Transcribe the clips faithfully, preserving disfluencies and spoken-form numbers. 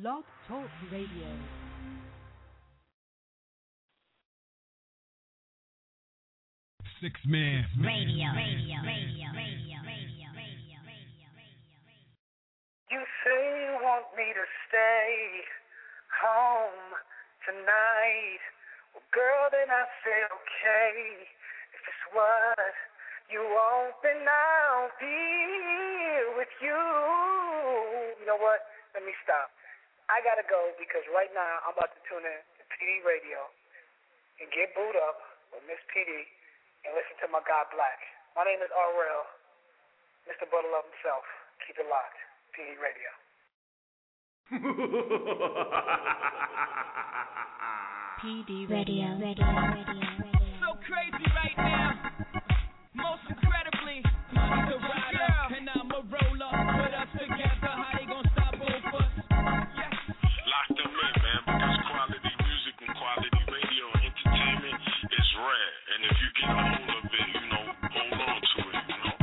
Blog Talk Radio. Six man radio, radio, radio, radio, radio, radio, radio, radio. You say you want me to stay home tonight. Well, girl, then I say okay. If it's what you want, then I'll be with you. You know what? Let me stop. I gotta go because right now I'm about to tune in to P D Radio and get booed up with Miss P D. And listen to my guy Black. My name is R L, Mister Butler of himself. Keep it locked. P D Radio. P D Radio. Radio. Radio. So crazy right now. Most incredibly, Monica Ryder, yeah. And I'ma roll up, put us together. How they gonna stop both of us? Yes. Lock them in, man, because quality music and quality radio entertainment is rare. And if you get a hold of it, you know, hold on to it, you know.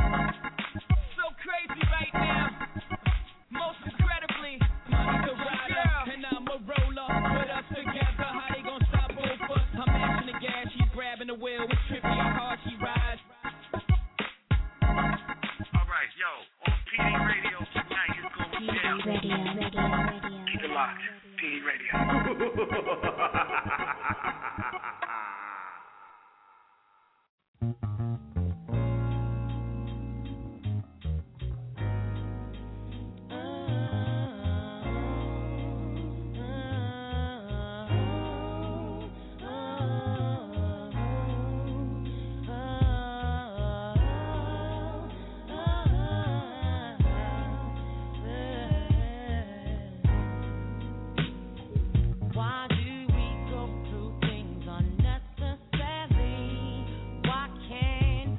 So crazy right now. Most incredibly, Monica Ryder, yeah. And I'ma roll up, put us together. How they gon' stop both of us? I'm matching the gas, she's grabbing the wheel. It's trippy how hard she rides. Alright, yo, on P D Radio tonight, it's going down. Radio, radio, radio. Keep it locked. P D Radio. Why do we go through things unnecessarily? Why can't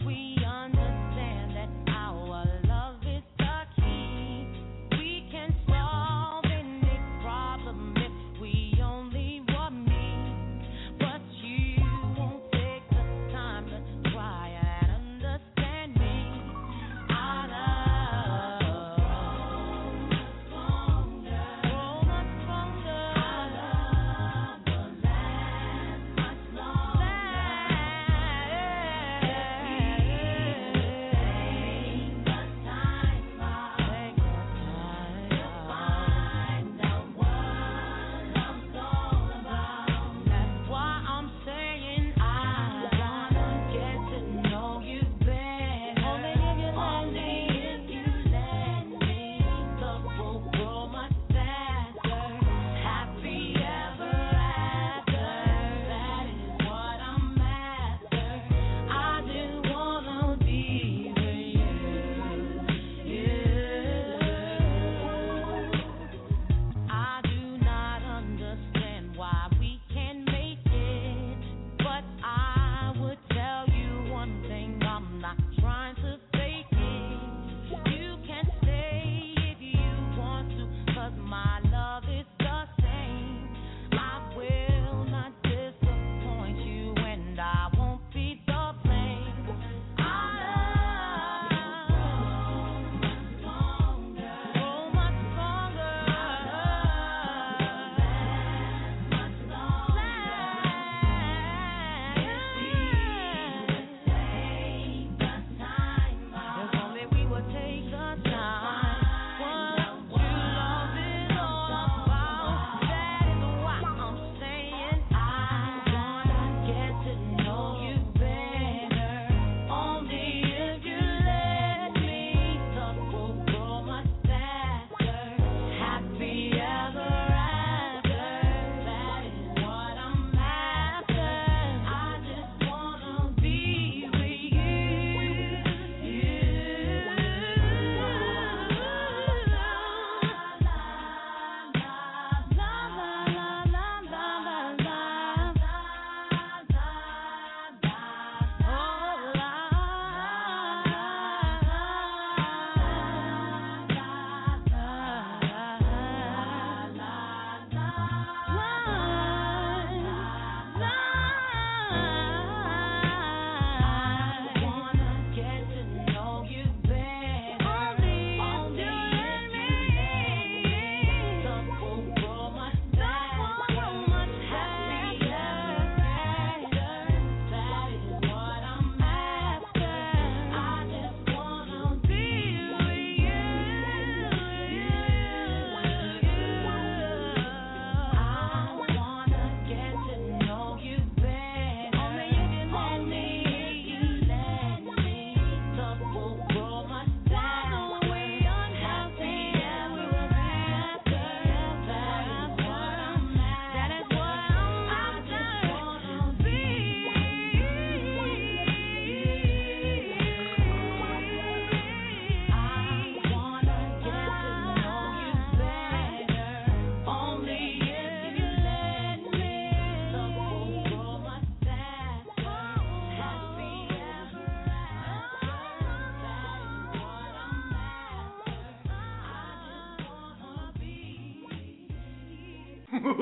Uh-huh.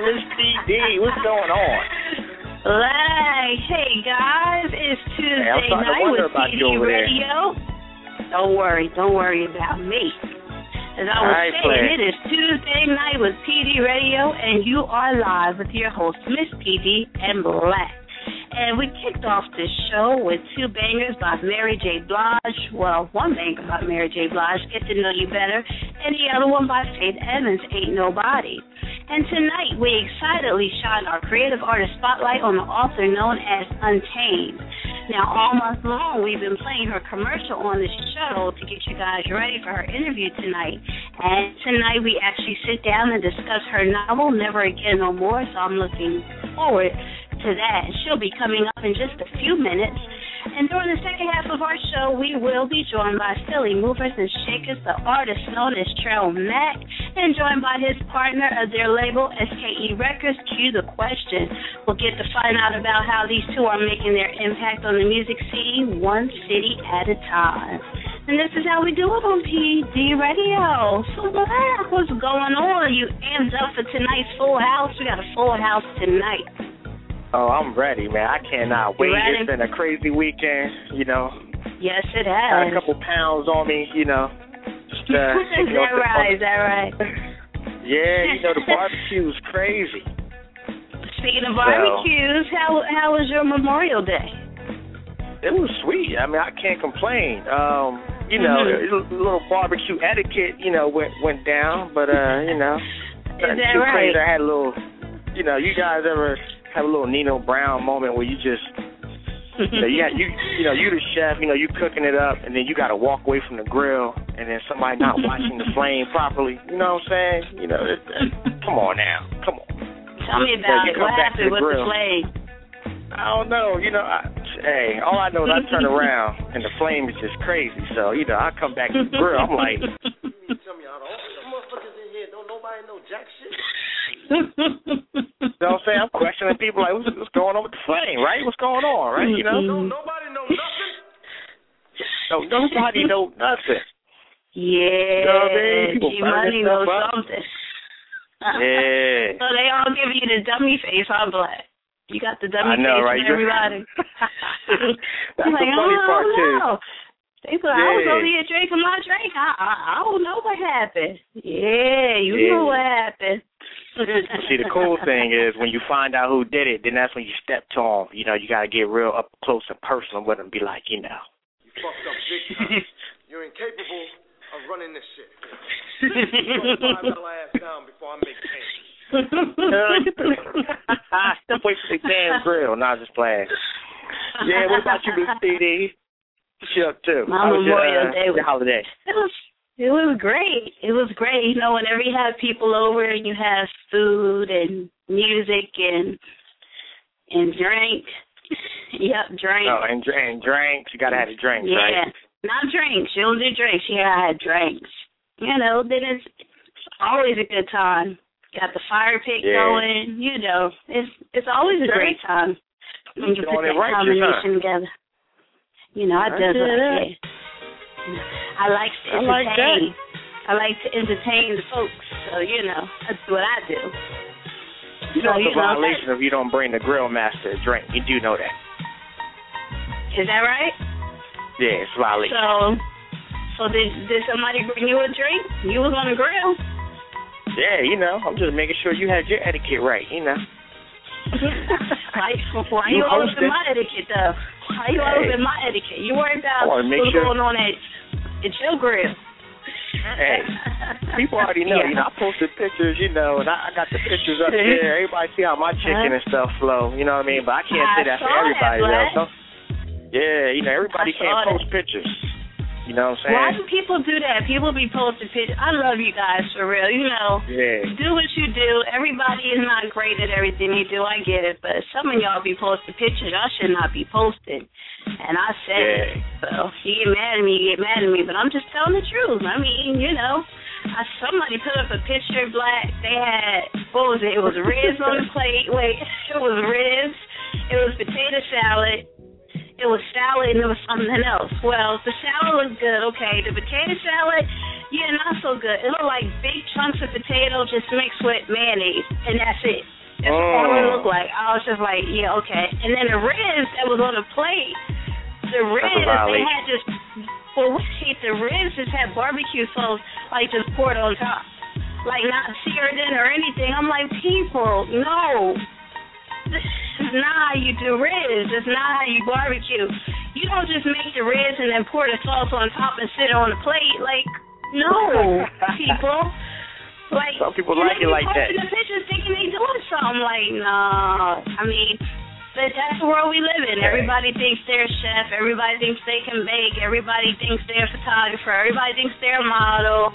Miss D D, what's going on? Like, hey, guys, it's Tuesday hey, night with P D Radio. There. Don't worry. Don't worry about me. As I was right, saying, Claire. It is Tuesday night with P D Radio, and you are live with your hosts, Miss P D and Black. And we kicked off this show with two bangers by Mary J. Blige. Well, one banger by Mary J. Blige, Get to Know You Better, and the other one by Faith Evans, Ain't Nobody. And tonight we excitedly shine our creative artist spotlight on the author known as Untamed. Now, all month long, we've been playing her commercial on the show to get you guys ready for her interview tonight. And tonight we actually sit down and discuss her novel, Never Again No More, so I'm looking forward to that. She'll be coming up in just a few minutes. And during the second half of our show, we will be joined by Philly Movers and Shakers, the artist known as Trel Mack, and joined by his partner of their label, S K E Records, Q the Question. We'll get to find out about how these two are making their impact on the music scene, one city at a time. And this is how we do it on P D Radio. So what? What's going on? You amped up for tonight's full house? We got a full house tonight. Oh, I'm ready, man. I cannot wait. It's been a crazy weekend, you know. Yes, it has. Got a couple pounds on me, you know. Just, uh, is you know, that right? Is that right? Yeah, you know, the barbecue's crazy. Speaking of barbecues, so, how how was your Memorial Day? It was sweet. I mean, I can't complain. Um, you know, mm-hmm. a little barbecue etiquette, you know, went, went down. But, uh, you know. Is that too right? Crazy. I had a little, you know, you guys ever have a little Nino Brown moment where you just, you know, you, got, you, you know, you the chef, you know, you cooking it up, and then you got to walk away from the grill, and then somebody not watching the flame properly. You know what I'm saying? You know, it, it, come on now, come on. Tell me about it. What happened with the flame? I don't know. You know, I, hey, all I know is I turn around, and the flame is just crazy. So you know, I come back to the grill, I'm like, you tell me all the motherfuckers in here don't nobody know jack shit. You know what I'm saying? I'm questioning people like, what's, what's going on with the flame, right? What's going on, right? You know? No, nobody know nothing. No, nobody know nothing. Yeah. You know what I mean? G-Money knows something. Yeah. So they all give you the dummy face, I'm black. You got the dummy I know, face right? for everybody. That's like, the funny oh, part, too. No. They like, yeah. I was over here drinking my drink. I, I, I don't know what happened. Yeah, you yeah. know what happened. See, the cool thing is when you find out who did it, then that's when you step to them. You know, you got to get real up close and personal with them and be like, you know. You fucked up big time. You're incapable of running this shit. You're going to five dollar ass down before I make changes. Step away from the damn grill. Nah, just playing. Yeah, what about you, Miss C D? She up too. My How Memorial your, Day was, holiday. It was it was great. It was great. You know, whenever you have people over and you have food and music and and drink. Yep, drink. Oh, and, and drinks. You gotta have a drink, yeah. right? Yeah, not drinks. You don't do drinks. You gotta have drinks. You know, then it's, it's always a good time. Got the fire pit yeah. going. You know, it's it's always a great time when you, you put that right, combination together. You know, I does like it. I like to entertain. I like, I like to entertain the folks, so, you know, that's what I do. You know, so, it's you a know violation that? If you don't bring the grill master a drink. You do know that. Is that right? Yeah, it's a violation. So, so did, did somebody bring you a drink? You was on the grill? Yeah, you know, I'm just making sure you had your etiquette right, you know. Why, why you, you always in my etiquette, though? Why you hey. always in my etiquette? You worry about what's sure. going on at, at your grill. Hey, people already know. Yeah. You know, I posted pictures, you know, and I, I got the pictures up there. Everybody see how my chicken and stuff flow, you know what I mean? But I can't I say that for everybody, that, though. So, yeah, you know, everybody can't that. post pictures. You know what I'm saying? Why do people do that? People be posting pictures. I love you guys, for real. You know, yeah. do what you do. Everybody is not great at everything you do. I get it. But some of y'all be posting pictures y'all should not be posting. And I said yeah. it. So you get mad at me, you get mad at me. But I'm just telling the truth. I mean, you know, I, somebody put up a picture, black. They had, what was it? It was ribs on the plate. Wait, it was ribs. It was potato salad. It was salad and it was something else. Well, the salad was good, okay. The potato salad, yeah, not so good. It looked like big chunks of potato just mixed with mayonnaise, and that's it. That's all oh. it looked like. I was just like, yeah, okay. And then the ribs that was on the plate, the ribs, they had just, well, wait, the ribs just had barbecue sauce, like, just poured on top. Like, not seared in or anything. I'm like, people, no. It's not how you do ribs. It's not how you barbecue. You don't just make the ribs and then pour the sauce on top and sit on the plate. Like, no, people. Like, some people like it like that. You might be posting the pictures thinking they doing something. Like, nah. I mean, but that's the world we live in. Everybody thinks they're a chef. Everybody thinks they can bake. Everybody thinks they're a photographer. Everybody thinks they're a model.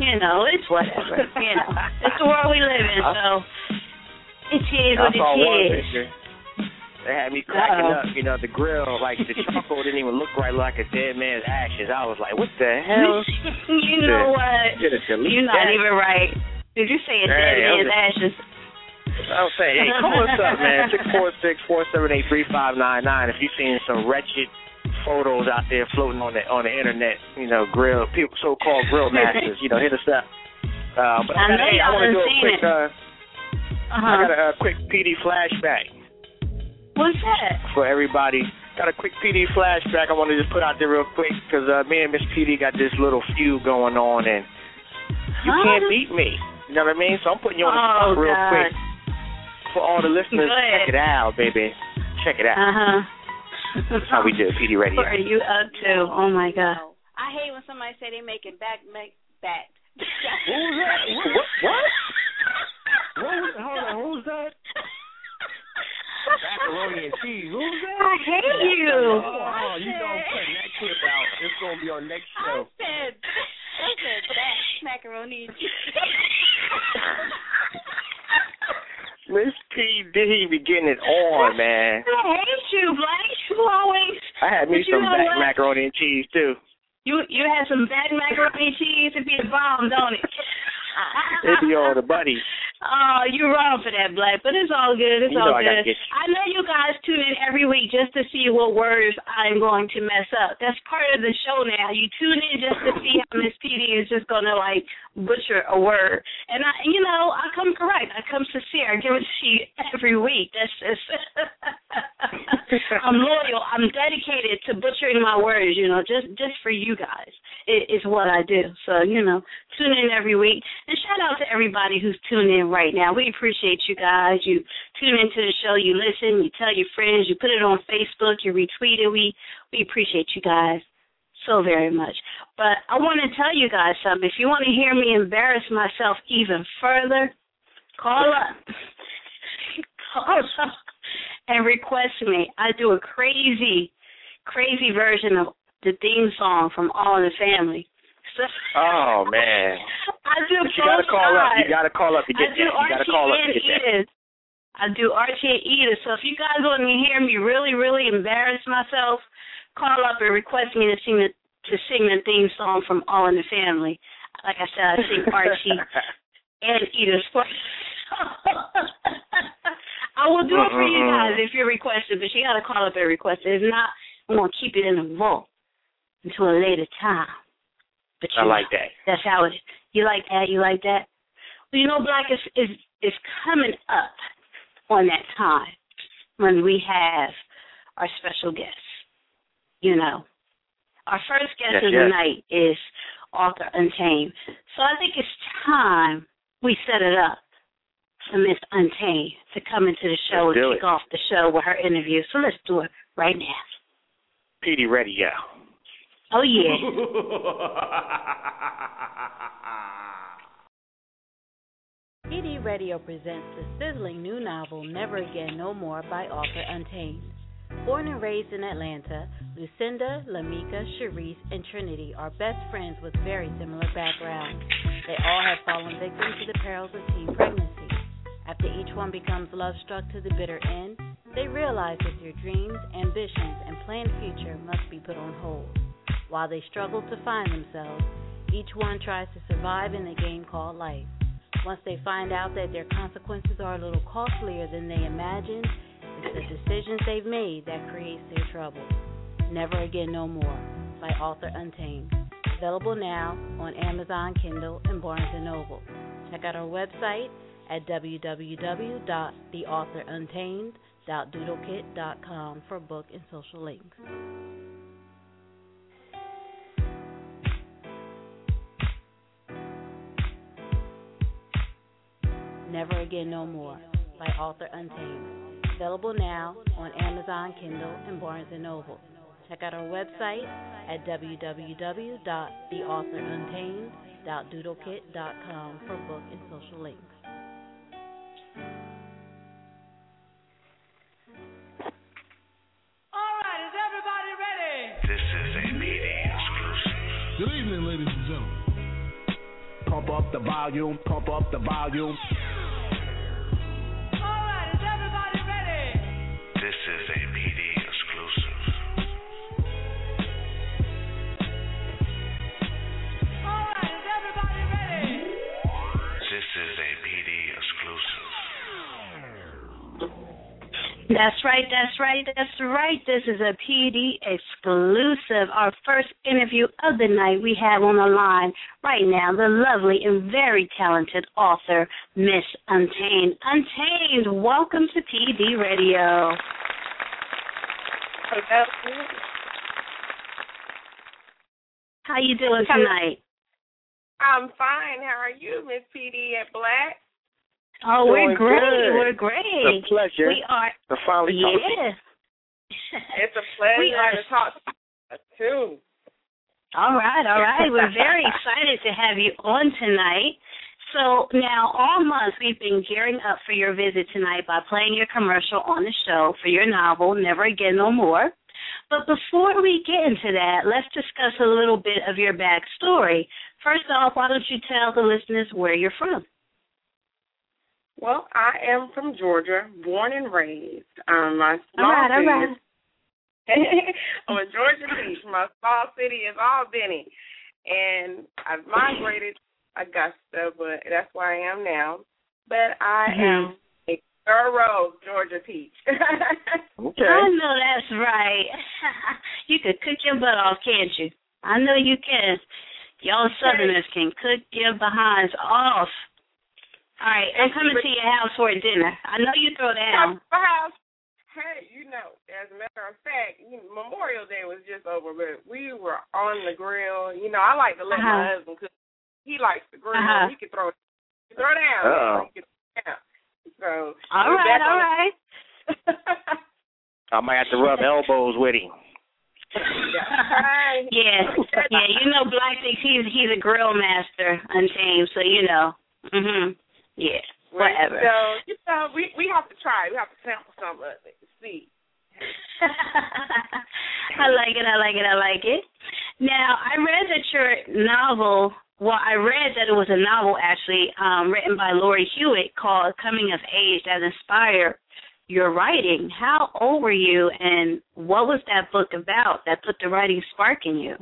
You know, it's whatever. You know, it's the world we live in. So it is what it is. They had me cracking Uh-oh. up. You know, the grill, like the charcoal didn't even look right, like a dead man's ashes. I was like, what the hell? you the, know what? You're not that. even right. Did you say a dead hey, man's a, ashes? I was saying, hey, call us up, man. six four six, four seven eight, three five nine nine. If you've seen some wretched photos out there floating on the on the internet, you know, grill people, so-called grill masters, you know, hit us up. Uh, but I, I, hey, I want to do a quick. Uh, uh-huh. I got a, a quick P D flashback. What's that? For everybody, got a quick P D flashback. I want to just put out there real quick because uh, me and Miss P D got this little feud going on, and you huh? can't beat me. You know what I mean? So I'm putting you on the spot oh, real God. quick for all the listeners. Check it out, baby. Check it out. Uh huh. That's how we do it, P D Radio. What are you up to? Oh, my God. I hate when somebody say they making back, make back. Who was that? What? What? What was, hold on, who was that? Macaroni and cheese. Who was that? I hate you. Oh, you don't cut that clip out. It's going to be our next show. I said, I said back, macaroni and cheese. Miss P didn't even getting it on, man. I hate you, Blake. You always. I had me some back what? macaroni and cheese too. You you had some back macaroni and cheese to be the bomb, don't it? It'd be all the buddy. Oh, you're wrong for that, Blake. But it's all good. It's you all know good. I, I know you guys tune in every week just to see what words I'm going to mess up. That's part of the show now. You tune in just to see how Miss P D is just going to like butcher a word. And I, you know, I come correct. I come sincere. I give it to you every week. That's just. I'm loyal. I'm dedicated to butchering my words. You know, just just for you guys, it, it's what I do. So you know, tune in every week. And shout out to everybody who's tuning in right now. We appreciate you guys. You tune into the show, you listen, you tell your friends, you put it on Facebook, you retweet it. We, we appreciate you guys so very much. But I want to tell you guys something. If you want to hear me embarrass myself even further, call up. Call up and request me. I do a crazy, crazy version of the theme song from All in the Family. So, oh man! I do but you gotta call sides. up. You gotta call up to get I do that. You gotta call up to get that. I do Archie and Edith. So if you guys want to hear me really, really embarrass myself, call up and request me to sing the to sing the theme song from All in the Family. Like I said, I sing Archie and Edith. I will do it for you guys if you request it, but you gotta call up and request it. If not, I'm gonna keep it in the vault until a later time. But I like know, that. That's how it is. You like that? You like that? Well, you know, Black is, is is coming up on that time when we have our special guests. You know, our first guest yes, of yes. the night is author Untamed. So I think it's time we set it up for Miss Untamed to come into the show let's and kick it. off the show with her interview. So let's do it right now. P D Radio. Oh, yeah. P D Radio presents the sizzling new novel, Never Again No More, by author Untamed. Born and raised in Atlanta, Lucinda, Lamika, Sharice, and Trinity are best friends with very similar backgrounds. They all have fallen victim to the perils of teen pregnancy. After each one becomes love-struck to the bitter end, they realize that their dreams, ambitions, and planned future must be put on hold. While they struggle to find themselves, each one tries to survive in the game called life. Once they find out that their consequences are a little costlier than they imagined, it's the decisions they've made that creates their trouble. Never Again No More, by author Untamed. Available now on Amazon, Kindle, and Barnes and Noble. Check out our website at w w w dot the author untamed dot doodle kit dot com for book and social links. Never Again No More, by author Untamed. available now on Amazon, Kindle, and Barnes and Noble. Check out our website at w w w dot the author untamed dot doodle kit dot com for book and social links. All right, is everybody ready? This is a media exclusive. Good evening, ladies and gentlemen. Pump up the volume, pump up the volume. That's right, that's right, that's right. This is a P D exclusive. Our first interview of the night we have on the line right now, the lovely and very talented author, Miss Untamed. Untamed, welcome to P D Radio. Hello. How you doing tonight? I'm fine. How are you, Miss P D at Black? Oh, doing we're great. Good. We're great. It's a pleasure. We are. To finally talk yeah. to It's a pleasure we are, to talk to too. All right, all right. We're very excited to have you on tonight. So now all month we've been gearing up for your visit tonight by playing your commercial on the show for your novel, Never Again No More. But before we get into that, let's discuss a little bit of your backstory. First off, why don't you tell the listeners where you're from? Well, I am from Georgia, born and raised. Um, my small all right, city all right. is, I'm a Georgia Beach. My small city is Albany. And I've migrated to Augusta, but that's where I am now. But I mm-hmm. am a thorough Georgia Peach. Okay. I know that's right. You could cook your butt off, can't you? I know you can. Y'all Southerners can cook your behinds off. All right, I'm coming to your house for dinner. I know you throw down. Hey, you know, as a matter of fact, Memorial Day was just over, but we were on the grill. You know, I like to let uh-huh. my husband cook. He likes the grill. Uh-huh. He can throw, he can throw down. Uh-oh. He can throw down. So, all right, all right. I might have to rub elbows with him. yeah, yeah, you know, Black thinks he's, he's a grill master, Untamed, so you know. Mm-hmm. Yeah, whatever. So, you know, we, we have to try. We have to sample some of it. See. I like it, I like it, I like it. Now, I read that your novel, well, I read that it was a novel, actually, um, written by Lori Hewitt called A Coming of Age that inspired your writing. How old were you, and what was that book about that put the writing spark in you?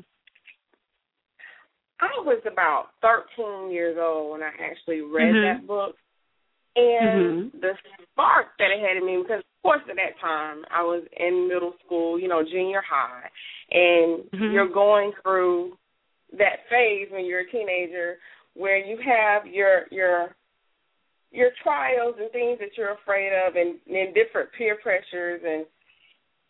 I was about thirteen years old when I actually read mm-hmm. that book, and mm-hmm. the spark that it had in me, because, of course, at that time, I was in middle school, you know, junior high, and mm-hmm. you're going through that phase when you're a teenager where you have your your your trials and things that you're afraid of and, and different peer pressures and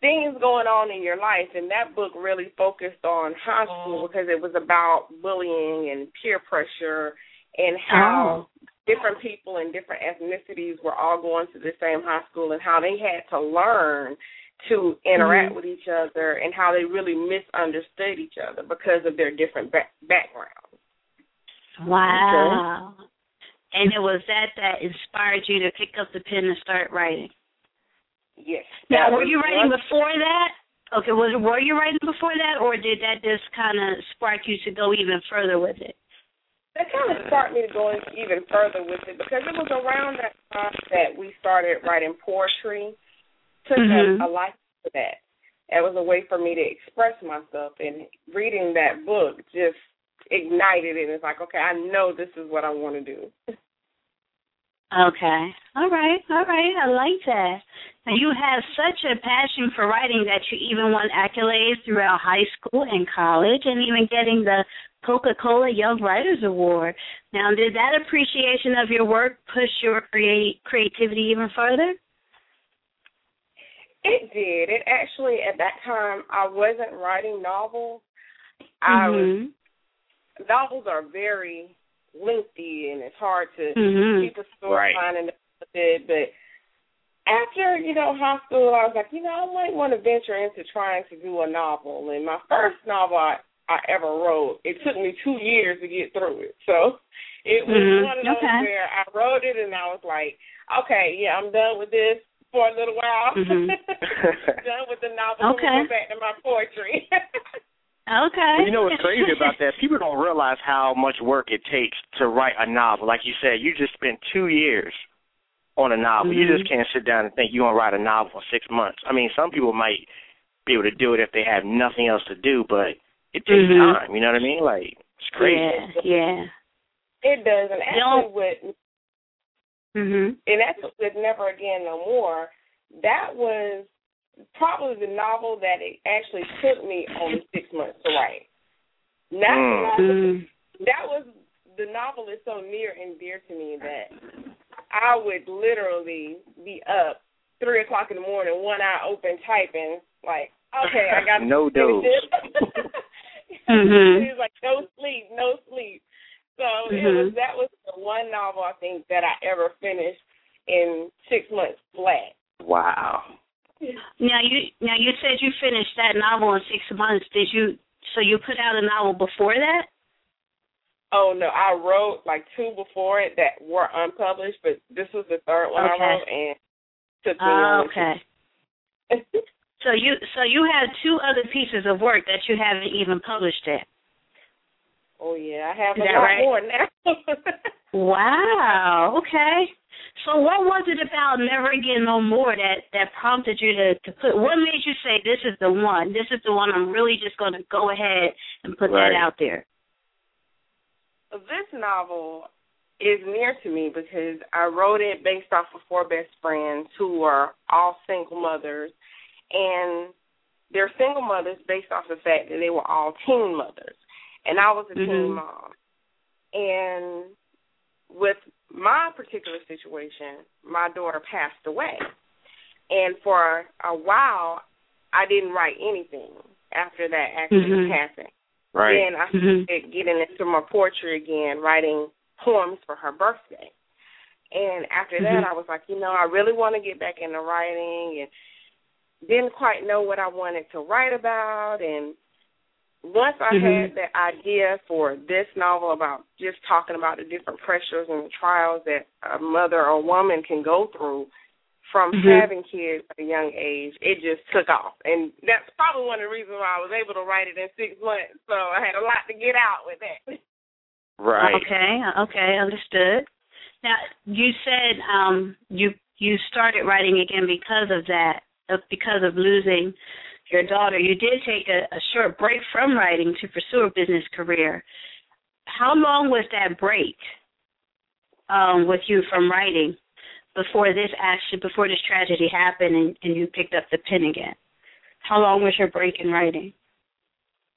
things going on in your life, and that book really focused on high school because it was about bullying and peer pressure and how oh. different people and different ethnicities were all going to the same high school and how they had to learn to interact mm-hmm. with each other and how they really misunderstood each other because of their different back- backgrounds. Wow. Okay. And it was that that inspired you to pick up the pen and start writing? Yes. Now, were you writing before that? Okay, was were you writing before that, or did that just kind of spark you to go even further with it? That kind of sparked me to go even further with it because it was around that time that we started writing poetry. Took mm-hmm. a, a life for that. It was a way for me to express myself, and reading that book just ignited it. It's like, okay, I know this is what I want to do. Okay. All right. All right. I like that. Now, you have such a passion for writing that you even won accolades throughout high school and college and even getting the Coca-Cola Young Writers Award. Now, did that appreciation of your work push your create creativity even further? It did. It actually, at that time, I wasn't writing novels. Mm-hmm. I was, novels are very lengthy and it's hard to mm-hmm. keep a storyline right. in the bit, but after, you know, high school, I was like, you know, I might want to venture into trying to do a novel. And my first novel I, I ever wrote, it took me two years to get through it. So it was mm-hmm. one of those okay. where I wrote it and I was like, okay, yeah, I'm done with this for a little while. Mm-hmm. Done with the novel. Okay. I'm going to go back to my poetry. Okay. Well, you know what's crazy about that? People don't realize how much work it takes to write a novel. Like you said, you just spent two years on a novel. Mm-hmm. You just can't sit down and think you're going to write a novel in six months. I mean, some people might be able to do it if they have nothing else to do, but it takes mm-hmm. time. You know what I mean? Like, it's crazy. Yeah, yeah. It does. And actually with, mm-hmm. and actually with Never Again No More, that was probably the novel that it actually took me only six months to write. Not mm. the novel, that was the novel is so near and dear to me that I would literally be up three o'clock in the morning, one eye open, typing like, okay, I got no doze. mm-hmm. It was like no sleep, no sleep. So mm-hmm. it was that was the one novel I think that I ever finished in six months flat. Wow. Now you now you said you finished that novel in six months. Did you? So you put out a novel before that? Oh no, I wrote like two before it that were unpublished, but this was the third one okay. I wrote and took me. Oh, okay. so you so you have two other pieces of work that you haven't even published yet. Oh yeah, I have Is a lot right? more now. Wow. Okay. So what was it about Never Again No More that, that prompted you to, to put, what made you say this is the one, this is the one I'm really just going to go ahead and put right. that out there? This novel is near to me because I wrote it based off of four best friends who are all single mothers, and they're single mothers based off the fact that they were all teen mothers, and I was a mm-hmm. teen mom. And with my particular situation, my daughter passed away. And for a while, I didn't write anything after that actually mm-hmm. passing. Right. Then I mm-hmm. started getting into my poetry again, writing poems for her birthday. And after mm-hmm. that, I was like, you know, I really want to get back into writing, and didn't quite know what I wanted to write about. And once I mm-hmm. had the idea for this novel about just talking about the different pressures and the trials that a mother or woman can go through from mm-hmm. having kids at a young age, it just took off. And that's probably one of the reasons why I was able to write it in six months. So I had a lot to get out with that. Right. Okay, okay, understood. Now, you said um, you you started writing again because of that, because of losing your daughter. You did take a, a short break from writing to pursue a business career. How long was that break um, with you from writing before this action, before this tragedy happened and, and you picked up the pen again? How long was your break in writing?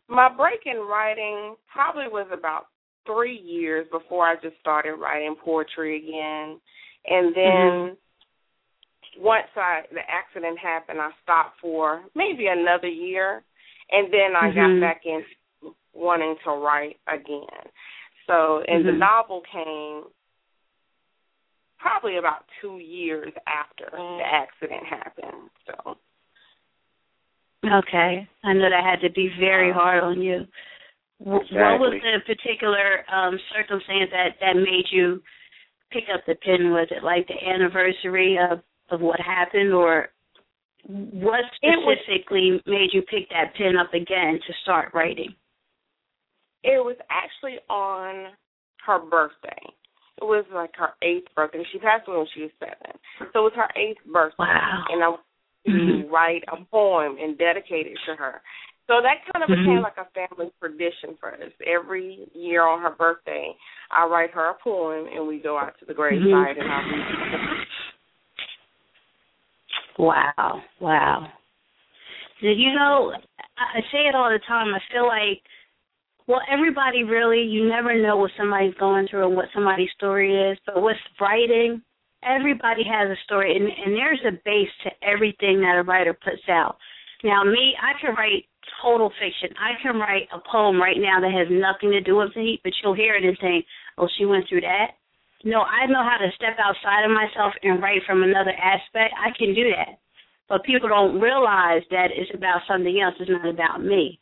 My break in writing probably was about three years before I just started writing poetry again. And then mm-hmm. once I, the accident happened, I stopped for maybe another year, and then I mm-hmm. got back into wanting to write again. So, and mm-hmm. the novel came probably about two years after the accident happened. So, okay, I know that had to be very hard on you. Exactly. What was the particular um, circumstance that, that made you pick up the pen? Was it like the anniversary of of what happened, or what specifically made you pick that pen up again to start writing? It was actually on her birthday. It was like her eighth birthday. She passed away when she was seven. So it was her eighth birthday. Wow. And I wanted mm-hmm. to write a poem and dedicate it to her. So that kind of mm-hmm. became like a family tradition for us. Every year on her birthday, I write her a poem, and we go out to the graveside mm-hmm. and I Wow, wow. You know, I say it all the time. I feel like, well, everybody really, you never know what somebody's going through and what somebody's story is. But with writing, everybody has a story, and, and there's a base to everything that a writer puts out. Now, me, I can write total fiction. I can write a poem right now that has nothing to do with me, but you'll hear it and think, oh, she went through that. no, I know how to step outside of myself and write from another aspect. I can do that. But people don't realize that it's about something else. It's not about me.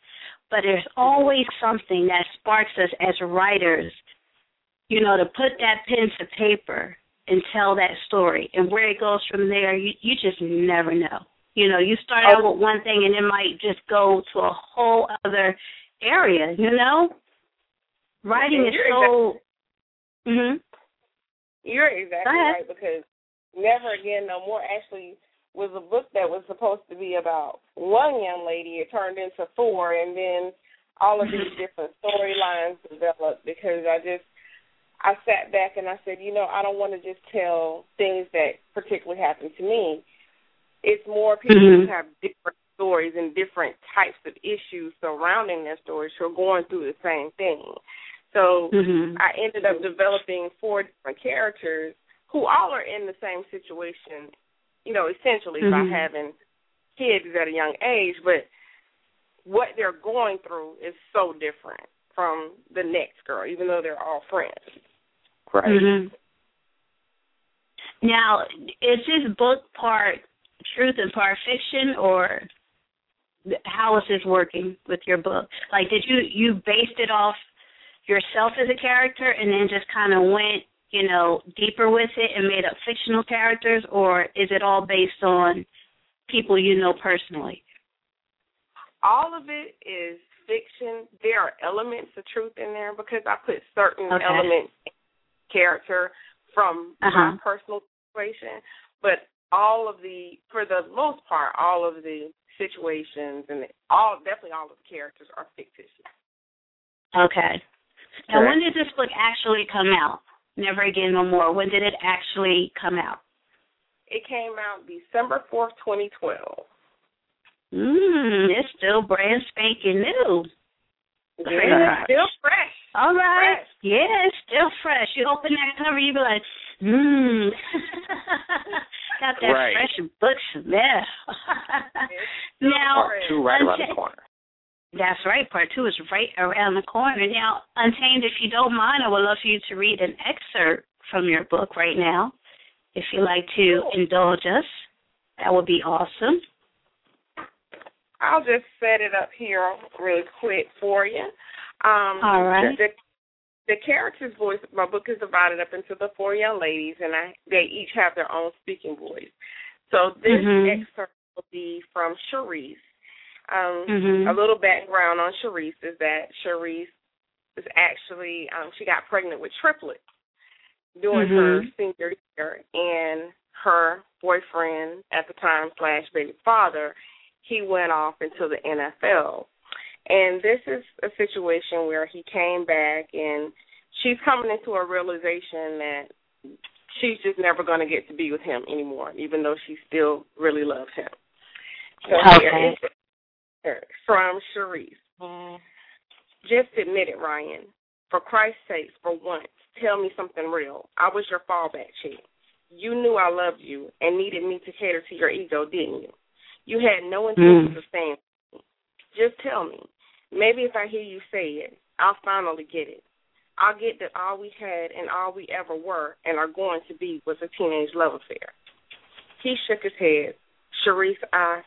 But there's always something that sparks us as writers, you know, to put that pen to paper and tell that story. And where it goes from there, you, you just never know. You know, you start out with one thing and it might just go to a whole other area, you know? Writing is so... Exactly, mm-hmm. You're exactly right, because Never Again No More actually was a book that was supposed to be about one young lady. It turned into four, and then all of these different storylines developed because I just, I sat back and I said, you know, I don't want to just tell things that particularly happened to me. It's more people mm-hmm. who have different stories and different types of issues surrounding their stories who are going through the same thing. So mm-hmm. I ended up developing four different characters who all are in the same situation, you know, essentially mm-hmm. by having kids at a young age, but what they're going through is so different from the next girl, even though they're all friends. Right. Mm-hmm. Now, is this book part truth and part fiction, or how is this working with your book? Like, did you, you based it off yourself as a character and then just kind of went, you know, deeper with it and made up fictional characters, or is it all based on people you know personally? All of it is fiction. There are elements of truth in there because I put certain okay. elements in character from uh-huh. my personal situation, but all of the, for the most part, all of the situations and all, definitely all of the characters are fictitious. Okay. Now, correct. When did this book actually come out? Never Again No More. When did it actually come out? It came out December fourth, twenty twelve. Mmm, it's still brand spanking new. Yeah, it's still fresh. All right. Fresh. Yeah, it's still fresh. You open that cover, you be like, mmm. Got that right. fresh book smell. Now, part two right around the corner. That's right. Part two is right around the corner. Now, Untamed, if you don't mind, I would love for you to read an excerpt from your book right now. If you'd like to cool. indulge us, that would be awesome. I'll just set it up here really quick for you. Um, All right. The, the character's voice, my book is divided up into the four young ladies, and I, they each have their own speaking voice. So this mm-hmm. excerpt will be from Sharice. Um, mm-hmm. A little background on Sharice is that Sharice is actually, um, she got pregnant with triplets during mm-hmm. her senior year, and her boyfriend at the time slash baby father, he went off into the N F L. And this is a situation where he came back, and she's coming into a realization that she's just never going to get to be with him anymore, even though she still really loves him. So okay. here is from Sharice. Mm. Just admit it, Ryan. For Christ's sake, for once, tell me something real. I was your fallback chick. You knew I loved you and needed me to cater to your ego, didn't you? You had no intention mm. of saying me. Just tell me. Maybe if I hear you say it, I'll finally get it. I'll get that all we had and all we ever were and are going to be was a teenage love affair. He shook his head. Sharice, I...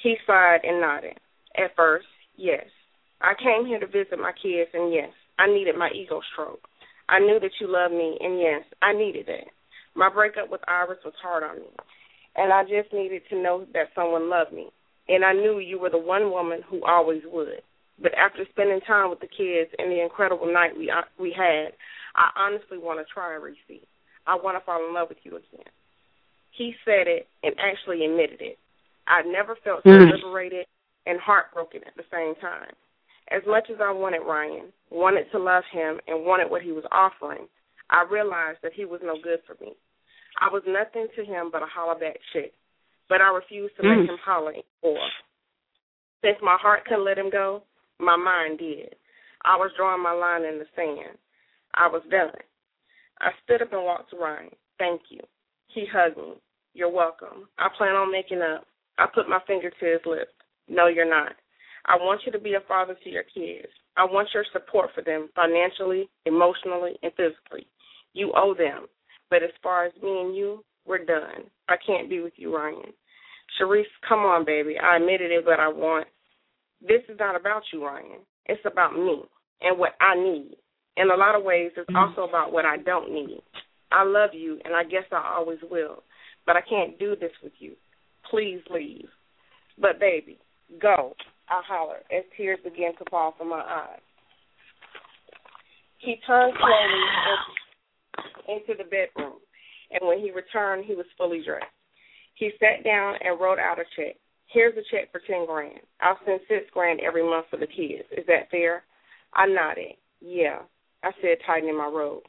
He sighed and nodded. At first, yes. I came here to visit my kids, and yes, I needed my ego stroke. I knew that you loved me, and yes, I needed that. My breakup with Iris was hard on me, and I just needed to know that someone loved me, and I knew you were the one woman who always would. But after spending time with the kids and the incredible night we we had, I honestly want to try a repeat. I want to fall in love with you again. He said it and actually admitted it. I never felt so liberated and heartbroken at the same time. As much as I wanted Ryan, wanted to love him, and wanted what he was offering, I realized that he was no good for me. I was nothing to him but a hollaback chick, but I refused to mm. let him holler anymore. Since my heart couldn't let him go, my mind did. I was drawing my line in the sand. I was done. I stood up and walked to Ryan. Thank you. He hugged me. You're welcome. I plan on making up. I put my finger to his lips. No, you're not. I want you to be a father to your kids. I want your support for them financially, emotionally, and physically. You owe them. But as far as me and you, we're done. I can't be with you, Ryan. Sharice, come on, baby. I admitted it, but I want. This is not about you, Ryan. It's about me and what I need. In a lot of ways, it's also about what I don't need. I love you, and I guess I always will, but I can't do this with you. Please leave. But, baby, go. I holler as tears begin to fall from my eyes. He turned slowly into, into the bedroom, and when he returned, he was fully dressed. He sat down and wrote out a check. Here's a check for ten grand. I'll send six grand every month for the kids. Is that fair? I nodded. Yeah, I said, tightening my robe.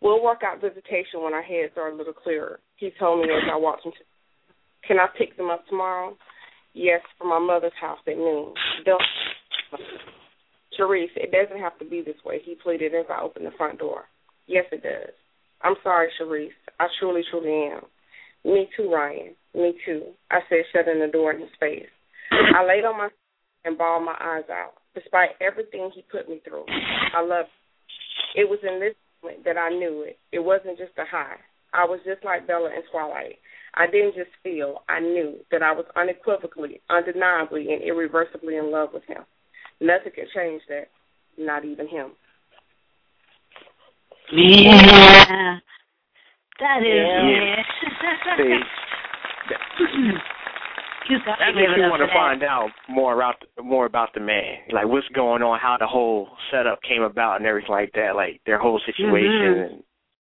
We'll work out visitation when our heads are a little clearer. He told me as I walked into. Can I pick them up tomorrow? Yes, from my mother's house at noon. Therese, it doesn't have to be this way, he pleaded as I opened the front door. Yes, it does. I'm sorry, Therese. I truly, truly am. Me too, Ryan. Me too, I said, shutting the door in his face. I laid on my and bawled my eyes out, despite everything he put me through. I loved it. It was in this moment that I knew it. It wasn't just a high. I was just like Bella in Twilight. I didn't just feel. I knew that I was unequivocally, undeniably, and irreversibly in love with him. Nothing could change that, not even him. Yeah. That is yeah. Yeah. That makes you want to find out more about more about the man, like what's going on, how the whole setup came about, and everything like that, like their whole situation mm-hmm. and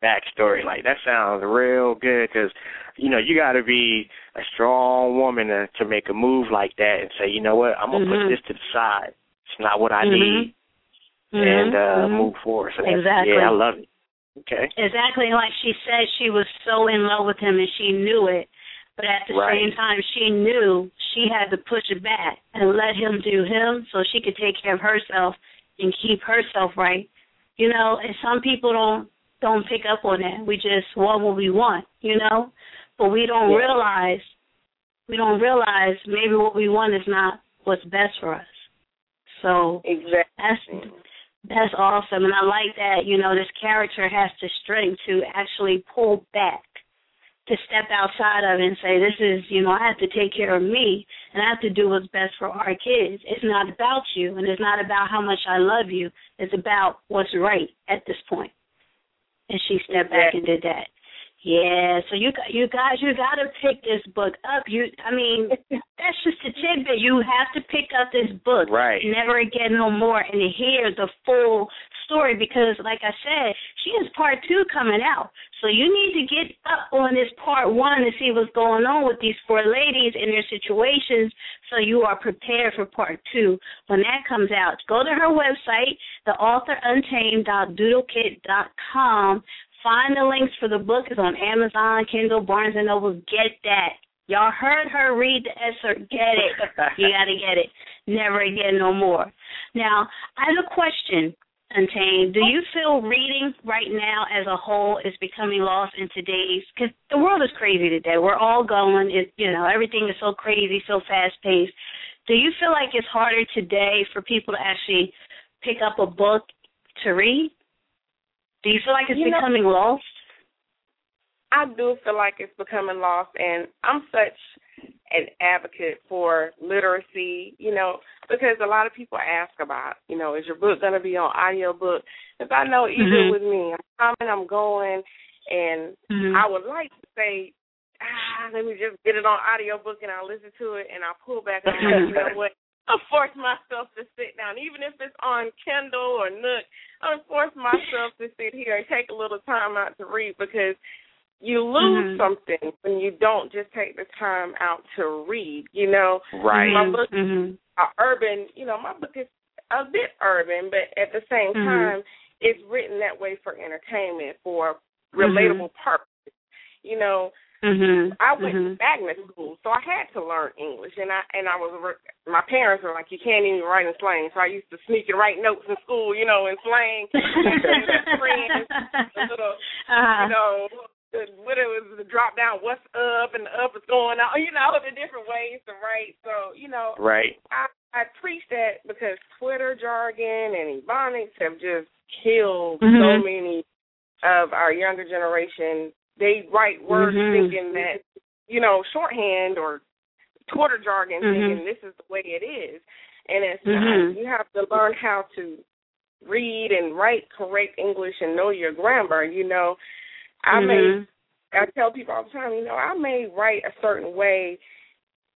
backstory. Like that sounds real good, because you know you got to be a strong woman to, to make a move like that and say, you know what, I'm gonna mm-hmm. put this to the side. It's not what I mm-hmm. need, mm-hmm. and uh, mm-hmm. move forward. So exactly. Yeah, I love it. Okay. Exactly, like she said, she was so in love with him and she knew it. But at the right. same time, she knew she had to push it back and let him do him so she could take care of herself and keep herself right. You know, and some people don't don't pick up on that. We just want what we want, you know. But we don't yeah. realize, we don't realize maybe what we want is not what's best for us. So exactly. that's, that's awesome. And I like that, you know, this character has the strength to actually pull back, to step outside of it and say, this is, you know, I have to take care of me and I have to do what's best for our kids. It's not about you and it's not about how much I love you. It's about what's right at this point. And she stepped back and did that. Yeah, so you you guys, you got to pick this book up. You, I mean, that's just a tidbit. You have to pick up this book, right. Never Again No More, and hear the full story because, like I said, she has part two coming out. So you need to get up on this part one to see what's going on with these four ladies and their situations so you are prepared for part two. When that comes out, go to her website, the author untamed dot doodle kit dot com. Find the links for the book. It's on Amazon, Kindle, Barnes and Noble. Get that. Y'all heard her read the excerpt. Get it. You got to get it. Never Again No More. Now, I have a question, Untamed. Do you feel reading right now as a whole is becoming lost in today's? Because the world is crazy today. We're all going. It, you know, everything is so crazy, so fast-paced. Do you feel like it's harder today for people to actually pick up a book to read? Do you feel like it's you know, becoming lost? I do feel like it's becoming lost, and I'm such an advocate for literacy, you know, because a lot of people ask about, you know, is your book going to be on audiobook? Because I know even mm-hmm. with me, I'm coming, I'm going, and mm-hmm. I would like to say, ah, let me just get it on audiobook, and I'll listen to it, and I'll pull back on it, you know what? I force myself to sit down, even if it's on Kindle or Nook. I force myself to sit here and take a little time out to read because you lose mm-hmm. something when you don't just take the time out to read. You know, right? My book, mm-hmm. are urban. You know, my book is a bit urban, but at the same mm-hmm. time, it's written that way for entertainment, for relatable mm-hmm. purposes. You know. Mm-hmm. I went mm-hmm. to magnet school, so I had to learn English, and I and I was my parents were like, you can't even write in slang, so I used to sneak and write notes in school, you know, in slang. friends, a little, uh-huh. you know, the, what it was the drop down, what's up, and the up is going on, you know, the different ways to write. So you know, right. I I preach that because Twitter jargon and ebonics have just killed mm-hmm. so many of our younger generation, they write words mm-hmm. thinking that, you know, shorthand or Twitter jargon, mm-hmm. thinking this is the way it is. And it's mm-hmm. not. You have to learn how to read and write correct English and know your grammar. You know, I mm-hmm. may, I tell people all the time, you know, I may write a certain way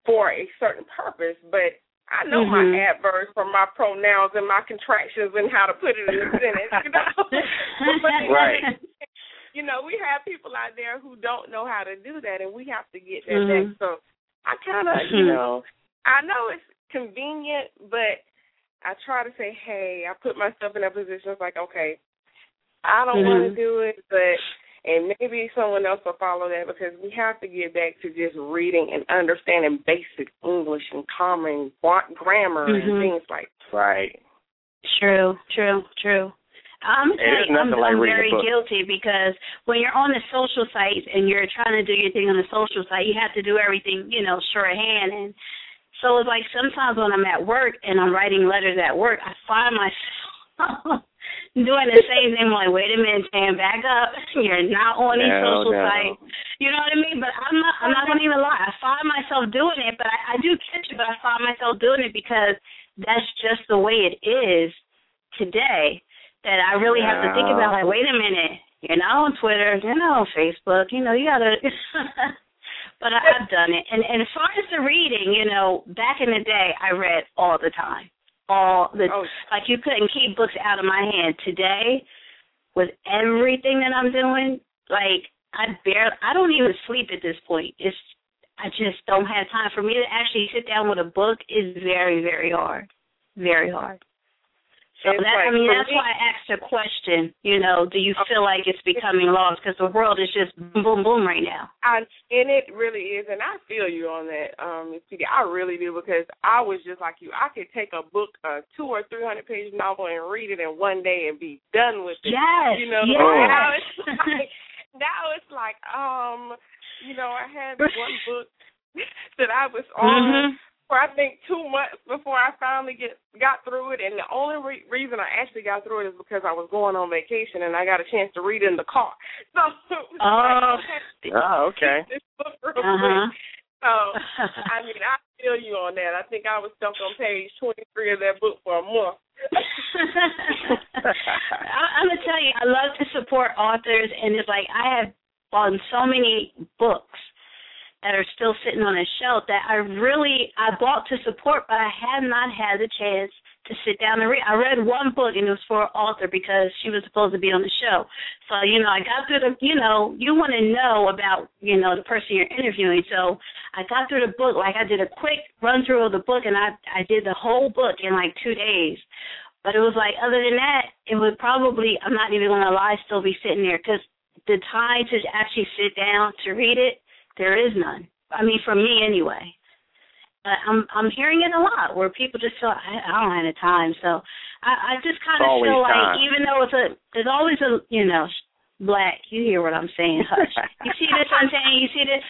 for a certain purpose, but I know mm-hmm. my adverbs from my pronouns and my contractions and how to put it in a sentence, you know. but, right. You know, we have people out there who don't know how to do that, and we have to get that mm-hmm. back. So I kind of, mm-hmm. you know, I know it's convenient, but I try to say, hey, I put myself in that position. It's like, okay, I don't mm-hmm. want to do it, but... And maybe someone else will follow that, because we have to get back to just reading and understanding basic English and common grammar mm-hmm. and things like that. Right. True, true, true. I'm, telling, I'm, like I'm very guilty, because when you're on the social sites and you're trying to do your thing on the social site, you have to do everything, you know, shorthand. And so it's like sometimes when I'm at work and I'm writing letters at work, I find myself... doing the same thing, like, wait a minute, Sam, back up. You're not on these no, social no. sites. You know what I mean? But I'm not, I'm not going to even lie. I find myself doing it, but I, I do catch it, but I find myself doing it because that's just the way it is today, that I really no. have to think about, like, wait a minute, you're not on Twitter, you're not on Facebook, you know, you got to. But I, I've done it. And, and as far as the reading, you know, back in the day, I read all the time. All the oh. like you couldn't keep books out of my hand. Today, with everything that I'm doing, like I barely, I don't even sleep at this point. It's I just don't have time for me to actually sit down with a book. Is very, very hard, very hard. So it's that like, I mean, that's me, why I asked the question. You know, do you okay. feel like it's becoming lost? Because the world is just boom, boom, boom right now. I, and it really is, and I feel you on that, um, I really do, because I was just like you. I could take a book, a two or three hundred page novel, and read it in one day and be done with it. Yes, you know. Yes. Now it's like, now it's like, um, you know, I had one book that I was on. Mm-hmm. For I think two months before I finally get got through it, and the only re- reason I actually got through it is because I was going on vacation and I got a chance to read in the car. So oh, oh okay. This book real uh-huh. quick. So I mean, I feel you on that. I think I was stuck on page twenty-three of that book for a month. I, I'm gonna tell you, I love to support authors, and it's like I have bought so many books that are still sitting on a shelf that I really, I bought to support, but I have not had the chance to sit down and read. I read one book, and it was for an author because she was supposed to be on the show. So, you know, I got through the, you know, you want to know about, you know, the person you're interviewing. So I got through the book. Like, I did a quick run-through of the book, and I, I did the whole book in, like, two days. But it was like, other than that, it would probably, I'm not even going to lie, still be sitting there, because the time to actually sit down to read it, there is none. I mean, for me anyway. But I'm I'm hearing it a lot where people just feel I, I don't have the time. So I, I just kind of feel like time. Even though it's a there's always a you know black. You hear what I'm saying? Hush. You see this? I'm saying you see this.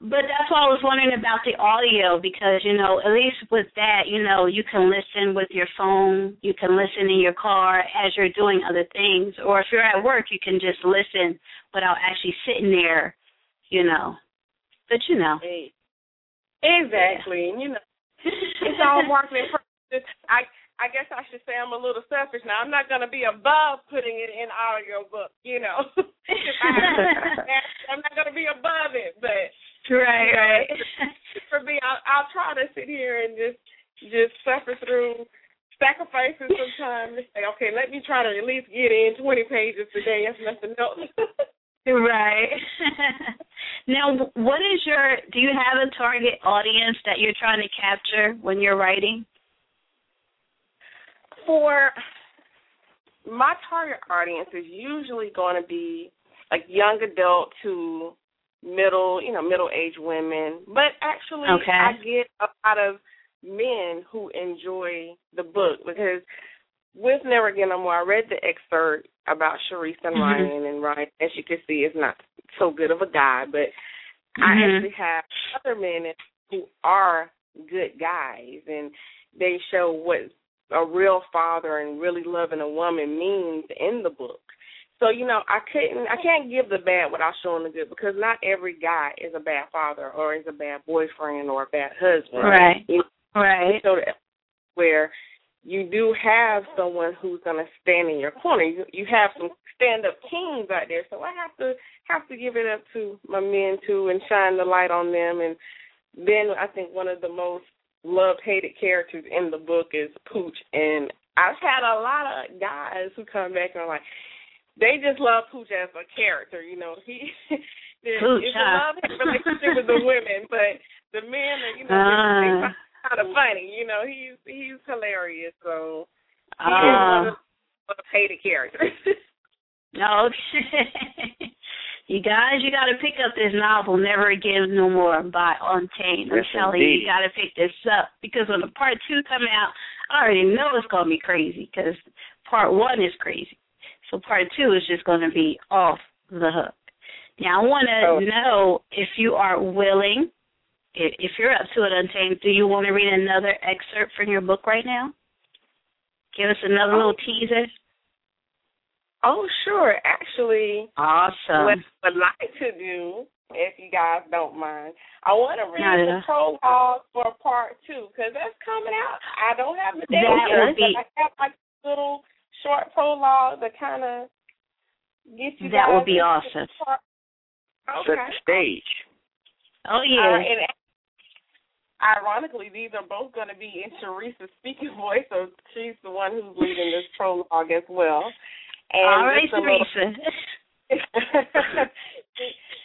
But that's why I was wondering about the audio, because you know at least with that you know you can listen with your phone. You can listen in your car as you're doing other things, or if you're at work, you can just listen without actually sitting there, you know. But you know. Exactly. Yeah. You know, it's all working in practice. I I guess I should say I'm a little selfish now. I'm not going to be above putting it in audio book, you know. I'm not going to be above it, but. Right, you know, right. For me, I'll, I'll try to sit here and just just suffer through sacrifices sometimes. Like, okay, let me try to at least get in twenty pages a day, if nothing else. Right. Now, what is your, do you have a target audience that you're trying to capture when you're writing? For my target audience is usually going to be like young adult to middle, you know, middle-aged women. But actually, okay. I get a lot of men who enjoy the book, because with Never Again No More, I read the excerpt about Sharice and Ryan, mm-hmm. and Ryan, as you can see, is not so good of a guy, but mm-hmm. I actually have other men who are good guys, and they show what a real father and really loving a woman means in the book. So, you know, I couldn't, I can't give the bad without showing the good, because not every guy is a bad father or is a bad boyfriend or a bad husband. Right, you know? Right. So that where you do have someone who's going to stand in your corner. You, you have some stand-up kings out there, so I have to have to give it up to my men, too, and shine the light on them. And then I think one of the most loved, hated characters in the book is Pooch. And I've had a lot of guys who come back and are like, they just love Pooch as a character, you know. He Pooch, it's huh? a love relationship with the women, but the men are, you know, uh, they find it kind of funny. You know, he's he's hilarious. So he uh, is one of the hated characters. No shit. You guys, you got to pick up this novel, Never Again No More, by Untamed. I'm telling you, you got to pick this up, because when the part two comes out, I already know it's going to be crazy, because part one is crazy. So part two is just going to be off the hook. Now, I want to oh. know if you are willing, if you're up to it, Untamed, do you want to read another excerpt from your book right now? Give us another oh. little teaser. Oh, sure. Actually, awesome. What I'd like to do, if you guys don't mind, I want to read Not the prologue for part two, because that's coming out. I don't have the date yet, be... I have my little... short prologue to kind of get you That would be awesome. Okay. Set the stage. Oh, yeah. Uh, and ironically, these are both going to be in Sharice's speaking voice, so she's the one who's leading this prologue as well. And all right, Sharice.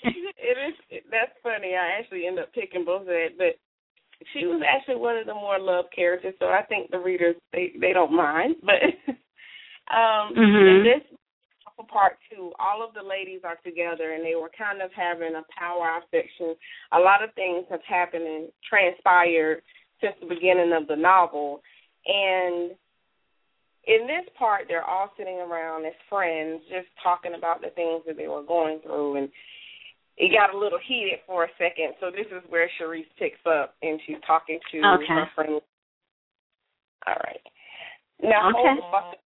It is, that's funny. I actually end up picking both of that, but she was actually one of the more loved characters, so I think the readers, they, they don't mind, but... Um, mm-hmm. This part two, all of the ladies are together, and they were kind of having a power section. A lot of things have happened and transpired since the beginning of the novel. And in this part, they're all sitting around as friends, just talking about the things that they were going through. And it got a little heated for a second. So this is where Sharice picks up, and she's talking to okay. her friend. All right. Now, okay. hold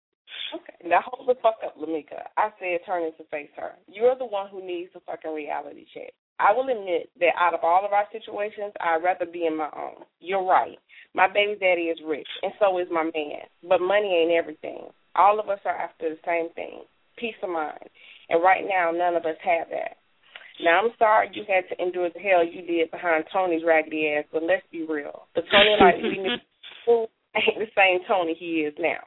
Okay, now hold the fuck up, Lamika. I said, turning to face her. You are the one who needs a fucking reality check. I will admit that out of all of our situations, I'd rather be in my own. You're right. My baby daddy is rich, and so is my man. But money ain't everything. All of us are after the same thing, peace of mind. And right now, none of us have that. Now, I'm sorry you had to endure the hell you did behind Tony's raggedy ass, but let's be real. The Tony like we knew ain't the same Tony he is now.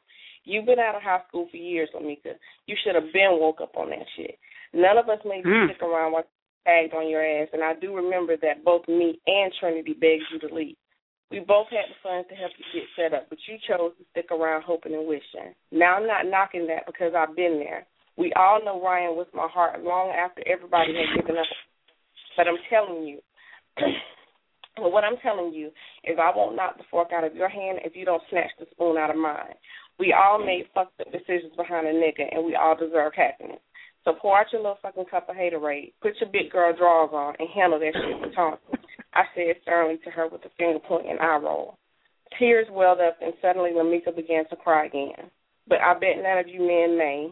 You've been out of high school for years, Lamika. You should have been woke up on that shit. None of us made you mm. stick around while you tagged on your ass, and I do remember that both me and Trinity begged you to leave. We both had the funds to help you get set up, but you chose to stick around hoping and wishing. Now, I'm not knocking that, because I've been there. We all know Ryan was my heart long after everybody had given up. But I'm telling you, but what I'm telling you is I won't knock the fork out of your hand if you don't snatch the spoon out of mine. We all made fucked up decisions behind a nigga, and we all deserve happiness. So pour out your little fucking cup of haterade, put your big girl drawers on, and handle that shit with Tony. I said sternly to her with a finger point and eye roll. Tears welled up, and suddenly Lamika began to cry again. But I bet none of you men may.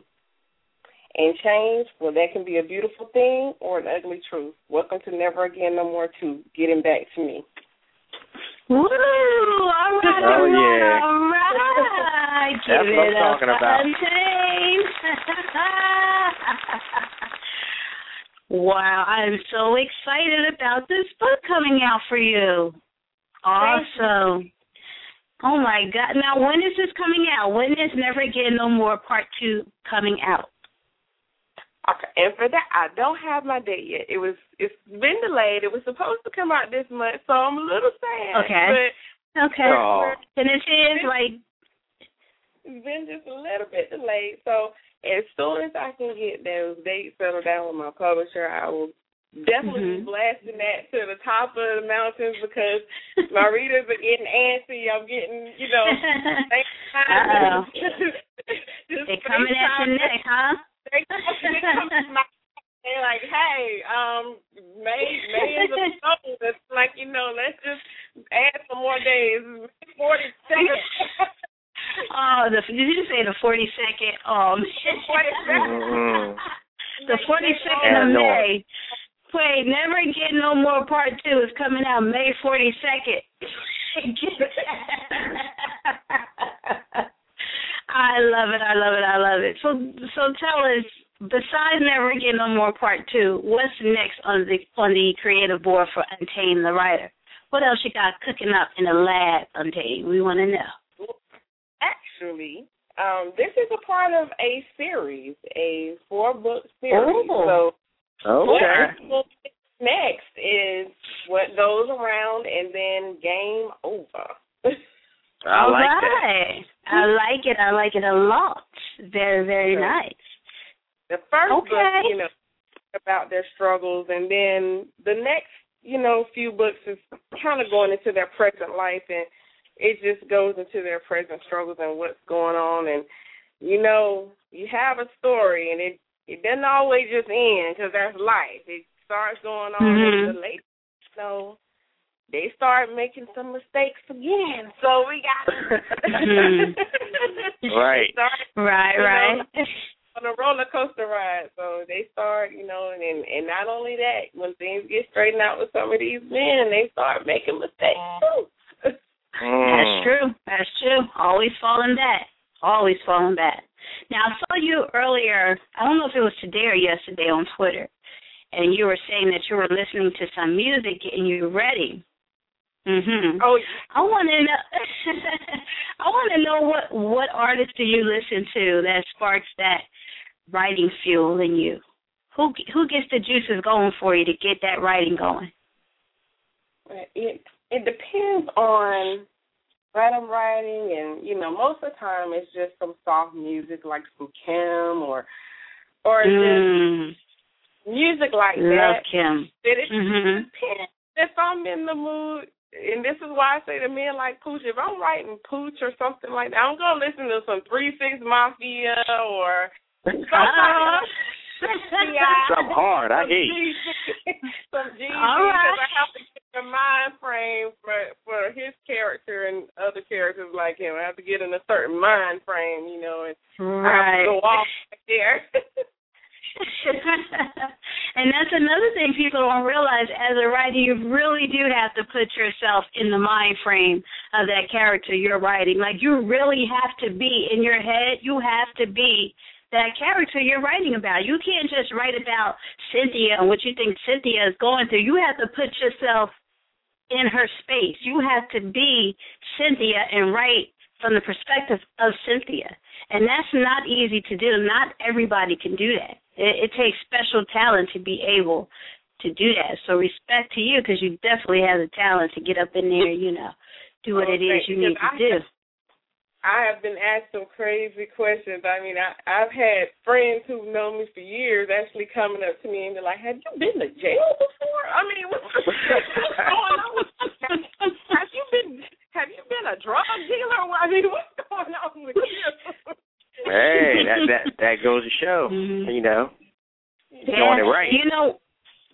And change, well, that can be a beautiful thing or an ugly truth. Welcome to Never Again No More two, Getting Back to Me. Woo! All right, oh, all right, yeah. all right. Give That's what I'm talking about. Wow, I'm so excited about this book coming out for you. Awesome. Oh, my God. Now, when is this coming out? When is Never Again No More Part two coming out? Okay, and for that, I don't have my date yet. It was, it's been delayed. It was supposed to come out this month, so I'm a little sad. Okay. But okay. Oh. And it is like it's been just a little bit delayed. So as soon as I can get those dates settled down with my publisher, I will definitely mm-hmm. be blasting that to the top of the mountains, because my readers are getting antsy. I'm getting, you know, uh-oh. They're coming at you next, huh? They're like, hey, um, May, May is a phone. It's like, you know, let's just add some more days. May forty-second. Oh, the, did you say the forty-second? Um, mm-hmm. The forty-second of May. Wait, Never Again No More Part Two is coming out May forty-second. I love it. I love it. I love it. So, so tell us. Besides Never Again No More Part Two, what's next on the on the creative board for Untamed the Writer? What else you got cooking up in the lab, Untamed? We want to know. Actually, um, this is a part of a series, a four book series. Ooh. So, okay. What next is what goes around, and then game over. I All like right. that. I like it. I like it a lot. Very, very okay. nice. The first okay. book, you know, about their struggles, and then the next, you know, few books is kind of going into their present life, and it just goes into their present struggles and what's going on. And, you know, you have a story, and it, it doesn't always just end because that's life. It starts going on mm-hmm. in the late, so they start making some mistakes again. So we got Right. start, right, right. Know, on a roller coaster ride. So they start, you know, and, and and not only that, when things get straightened out with some of these men, they start making mistakes too. That's true. That's true. Always falling back. Always falling back. Now, I saw you earlier, I don't know if it was today or yesterday on Twitter, and you were saying that you were listening to some music and you were ready. Mm-hmm. Oh, I want to know. I want to know what what artists do you listen to that sparks that writing fuel in you? Who who gets the juices going for you to get that writing going? It it depends on what I'm writing, and you know, most of the time it's just some soft music like some Kim or or mm. just music like Love that. Kim. It, it mm-hmm. depends if I'm in the mood. And this is why I say to men like Pooch, if I'm writing Pooch or something like that, I'm going to listen to some three six Mafia or something. Uh, some hard, I hate. Some G Z, because I have to get a mind frame for, for his character and other characters like him. I have to get in a certain mind frame, you know, and right. I have to go off right there. And that's another thing people don't realize. As a writer, you really do have to put yourself in the mind frame of that character you're writing. Like, you really have to be in your head. You have to be that character you're writing about. You can't just write about Cynthia and what you think Cynthia is going through. You have to put yourself in her space. You have to be Cynthia and write from the perspective of Cynthia. And that's not easy to do. Not everybody can do that. It, it takes special talent to be able to do that. So respect to you, because you definitely have the talent to get up in there, you know, do what okay, it is you need to I do. Have, I have been asked some crazy questions. I mean, I, I've had friends who've known me for years actually coming up to me and they're like, have you been to jail before? I mean, what's, what's going on with you? Have you been... Have you been a drug dealer? I mean, what's going on with you? Hey, that that, that goes to show, mm-hmm. you know. Yeah. Doing it right. You know,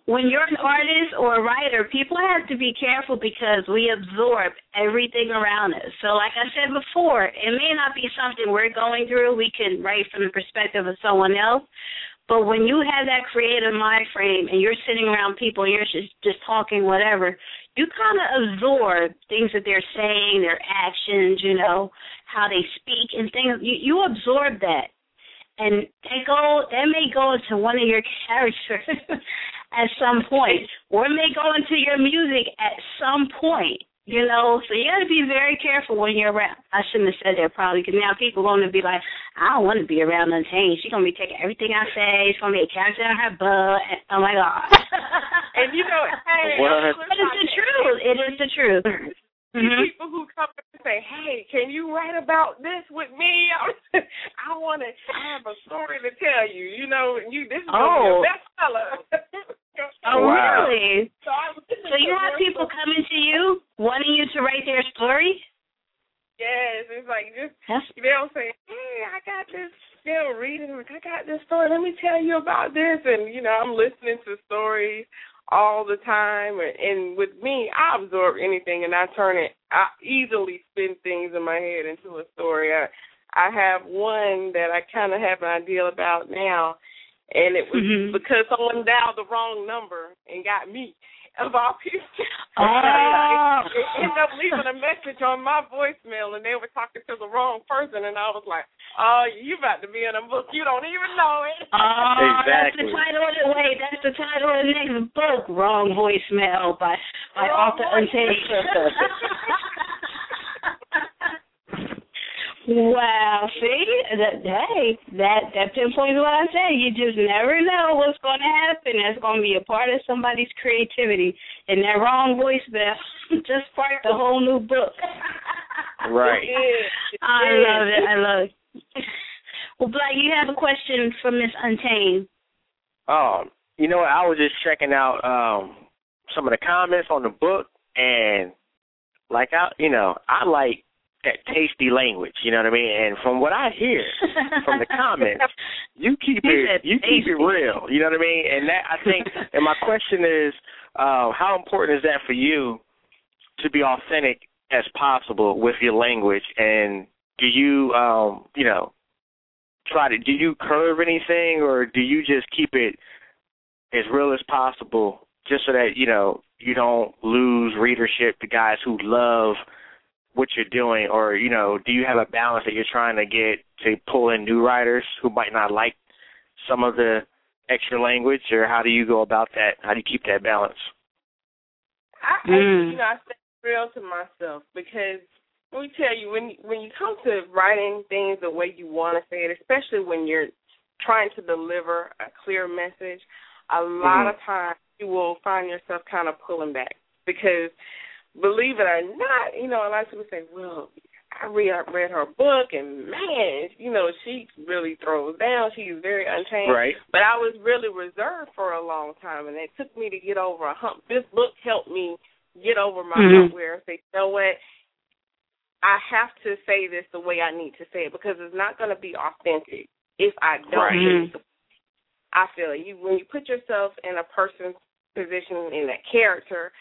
when you're an artist or a writer, people have to be careful because we absorb everything around us. So like I said before, it may not be something we're going through. We can write from the perspective of someone else. But when you have that creative mind frame and you're sitting around people and you're just, just talking whatever, you kind of absorb things that they're saying, their actions, you know, how they speak and things. You, you absorb that. And they go, that may go into one of your characters at some point, or it may go into your music at some point, you know. So you got to be very careful when you're around. I shouldn't have said that probably, because now people are going to be like, I don't want to be around Untamed. She's going to be taking everything I say. She's going to be a character in her butt. Oh, my God. And you know, hey, what? But it's the truth. It is the truth. Mm-hmm. People who come up and say, "Hey, can you write about this with me?" I want to. I have a story to tell you. You know, you this is oh. your bestseller. Oh, wow. Really? So, so you have people coming to you wanting you to write their story? Yes, it's like just huh? they'll say, "Hey, I got this." They'll read it. Like, I got this story. Let me tell you about this. And you know, I'm listening to stories all the time, and with me, I absorb anything, and I turn it, I easily spin things in my head into a story. I, I have one that I kind of have an idea about now, and it was mm-hmm. because someone dialed the wrong number and got me, of all people. Oh. It, it ended up leaving a message on my voicemail, and they were talking to the wrong person, and I was like, oh, you about to be in a book. You don't even know it. Oh, exactly. That's the title of the, wait, that's the title of the next book, Wrong Voicemail by, by author Untamed. Wow, see, that, hey, that, that pinpoints what I said. You just never know what's going to happen. That's going to be a part of somebody's creativity. And that wrong voicemail just sparked a whole new book. Right. I love it. I love it. Well, Black, you have a question for Miss Untamed. Um, you know, I was just checking out um, some of the comments on the book, and like, I, you know, I like that tasty language, you know what I mean? And from what I hear from the comments, you keep it you keep it real, you know what I mean? And that, I think, and my question is, uh, how important is that for you to be authentic as possible with your language? And do you, um, you know, try to, do you curve anything, or do you just keep it as real as possible just so that, you know, you don't lose readership to guys who love what you're doing? Or, you know, do you have a balance that you're trying to get to pull in new writers who might not like some of the extra language, or how do you go about that? How do you keep that balance? I, mm. you know, I stay real to myself, because let me tell you, when, when you come to writing things the way you want to say it, especially when you're trying to deliver a clear message, a lot mm. of times you will find yourself kind of pulling back, because believe it or not, you know, a lot of people say, well, I read, I read her book, and, man, you know, she really throws down. She's very untamed. Right. But I was really reserved for a long time, and it took me to get over a hump. This book helped me get over my mm-hmm. hump where I say, you know what, I have to say this the way I need to say it, because it's not going to be authentic if I don't. Right. I feel you, when you put yourself in a person's position, in a character,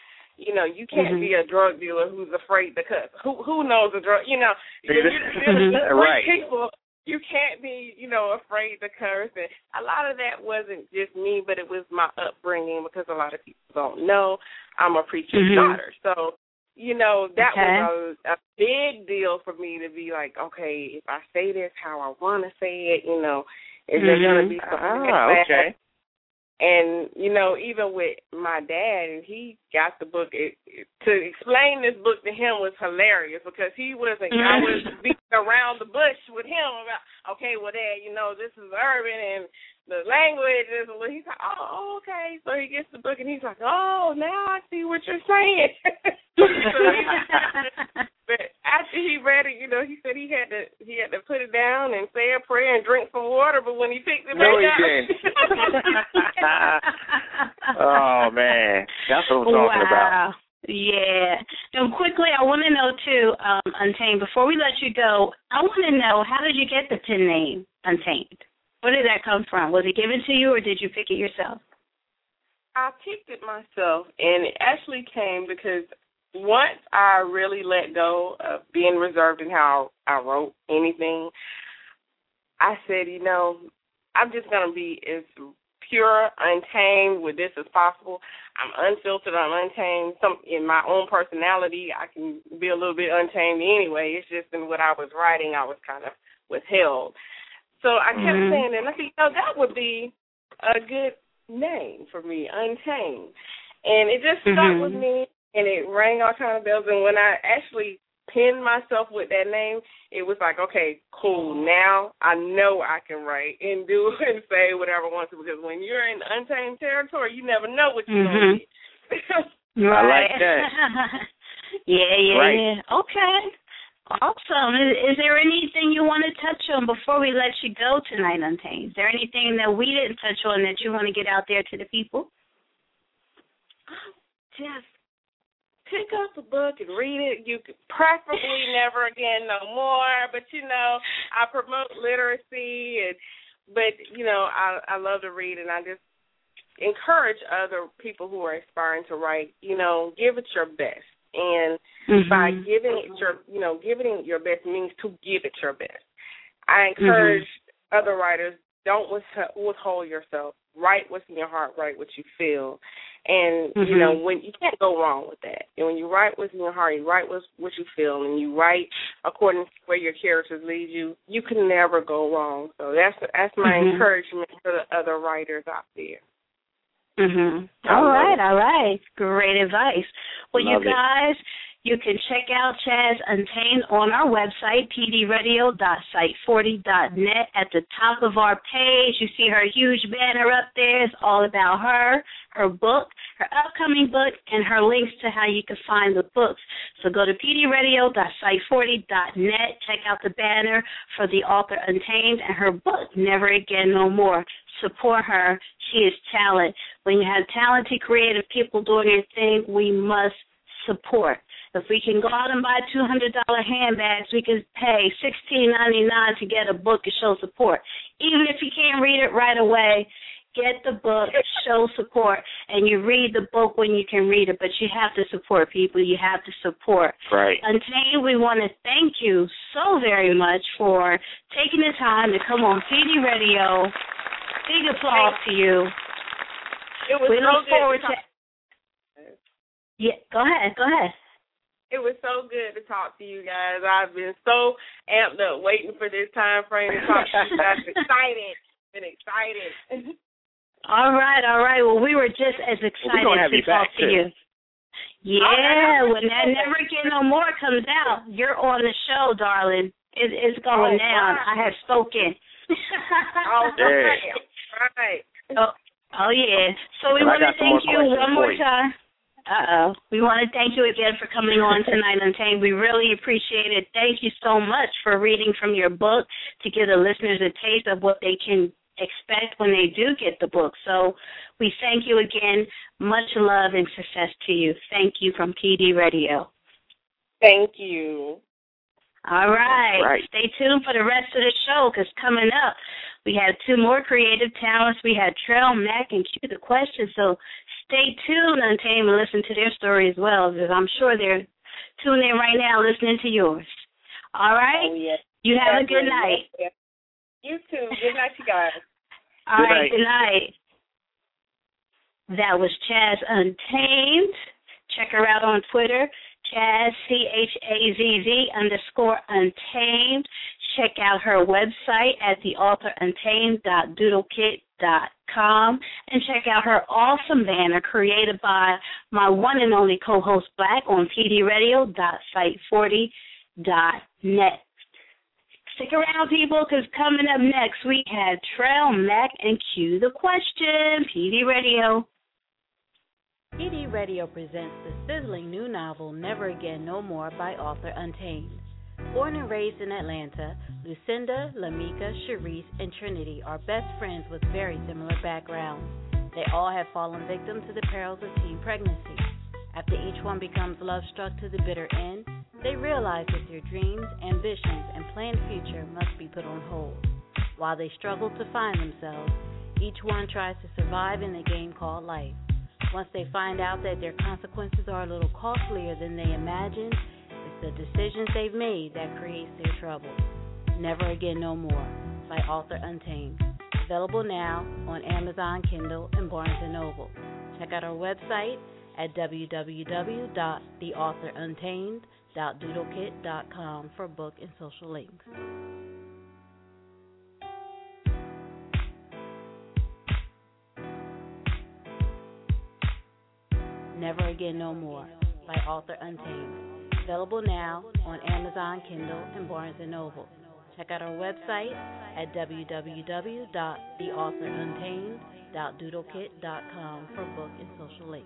you know, you can't mm-hmm. be a drug dealer who's afraid to cuss. Who who knows a drug? You know, you're, you're, you're right. People, you can't be, you know, afraid to curse. And a lot of that wasn't just me, but it was my upbringing, because a lot of people don't know I'm a preacher's mm-hmm. daughter. So, you know, that okay. was a, a big deal for me to be like, okay, if I say this how I want to say it, you know, is mm-hmm. there going to be something ah, like that? Okay. And, you know, even with my dad, he got the book. It, it, to explain this book to him was hilarious, because he wasn't, I was beating around the bush with him about, okay, well, Dad, you know, this is urban and the language is a little. He's like, oh, okay. So he gets the book, and he's like, oh, now I see what you're saying. So he was, but after he read it, you know, he said he had to he had to put it down and say a prayer and drink some water. But when he picked it no, back up, oh, man. That's what I'm talking wow. about. Yeah. And quickly, I want to know, too, um, Untamed, before we let you go, I want to know, how did you get the pen name, Untamed? Where did that come from? Was it given to you, or did you pick it yourself? I picked it myself, and it actually came because once I really let go of being reserved in how I wrote anything, I said, you know, I'm just going to be as pure, untamed with this as possible. I'm unfiltered, I'm untamed. Some in my own personality, I can be a little bit untamed anyway. It's just in what I was writing, I was kind of withheld. So I kept mm-hmm. saying that, and I said, you know, that would be a good name for me, Untamed. And it just stuck mm-hmm. with me, and it rang all kind of bells. And when I actually pinned myself with that name, it was like, okay, cool, now I know I can write and do and say whatever I want to, because when you're in untamed territory, you never know what you're mm-hmm. going to do. I like that. yeah, yeah, right. yeah. Okay. Awesome. Is, is there anything you want to touch on before we let you go tonight, Untamed? Is there anything that we didn't touch on that you want to get out there to the people? Just pick up the book and read it. You could preferably Never Again No More, but, you know, I promote literacy. and But, you know, I, I love to read, and I just encourage other people who are aspiring to write, you know, give it your best. and mm-hmm. by giving it your, you know, giving it your best means to give it your best. I encourage mm-hmm. other writers, don't withhold yourself. Write what's in your heart, write what you feel. And, mm-hmm. you know, when you can't go wrong with that. And when you write what's in your heart, you write what's, what you feel, and you write according to where your characters lead you, you can never go wrong. So that's that's my mm-hmm. encouragement to the other writers out there. Mm-hmm. All right, all right. Great advice. Well, love you guys, it. You can check out Chaz Untamed on our website, p d radio dot site forty dot net. At the top of our page, you see her huge banner up there. It's all about her, her book, her upcoming book, and her links to how you can find the books. So go to p d radio dot site forty dot net. Check out the banner for the author Untamed and her book, Never Again No More. Support her. She is talent. When you have talented, creative people doing their thing, we must support. If we can go out and buy two hundred dollars handbags, we can pay sixteen ninety-nine to get a book and show support. Even if you can't read it right away, get the book, show support, and you read the book when you can read it. But you have to support people. You have to support. Right. And today we want to thank you so very much for taking the time to come on P D Radio. Big applause to you. It was we look so forward to. to yeah, go ahead. Go ahead. It was so good to talk to you guys. I've been so amped up waiting for this time frame to talk to you guys. Excited. Been excited. All right, all right. Well, we were just as excited well, to talk to you. Yeah, when that Never Again No More comes out, you're on the show, darling. It, it's going oh, down. Wow. I have spoken. All right. All right. Oh, oh, yeah. So we and want to thank you one more time. Uh-oh. We want to thank you again for coming on tonight, Untamed. We really appreciate it. Thank you so much for reading from your book to give the listeners a taste of what they can expect when they do get the book. So we thank you again. Much love and success to you. Thank you from P D Radio. Thank you. All right. All right. Stay tuned for the rest of the show because coming up, we have two more creative talents. We had Trel Mack and Q the Question. So stay tuned, Untamed, and listen to their story as well, because I'm sure they're tuned in right now listening to yours. All right? Oh, yes. You have That's a good night. Yes, yes. You too. Good night, you guys. All good right, night. Good night. That was Chaz Untamed. Check her out on Twitter, Chaz, C H A Z Z underscore Untamed. Check out her website at the author untamed dot doodle kit dot com and check out her awesome banner created by my one and only co-host Black on p d radio dot site forty dot net. Stick around, people, because coming up next we have Trel Mack and Q the Question. P D Radio. P D Radio presents the sizzling new novel Never Again No More by author Untamed. Born and raised in Atlanta, Lucinda, Lamika, Sharice, and Trinity are best friends with very similar backgrounds. They all have fallen victim to the perils of teen pregnancy. After each one becomes love-struck to the bitter end, they realize that their dreams, ambitions, and planned future must be put on hold. While they struggle to find themselves, each one tries to survive in the game called life. Once they find out that their consequences are a little costlier than they imagined, the decisions they've made that creates their trouble. Never Again No More by author Untamed. Available now on Amazon, Kindle, and Barnes and Noble. Check out our website at w w w dot the author untamed dot doodle kit dot com for book and social links. Never Again No More by author Untamed. Available now on Amazon, Kindle, and Barnes and Noble. Check out our website at w w w dot the author untamed dot doodle kit dot com for book and social links. Away.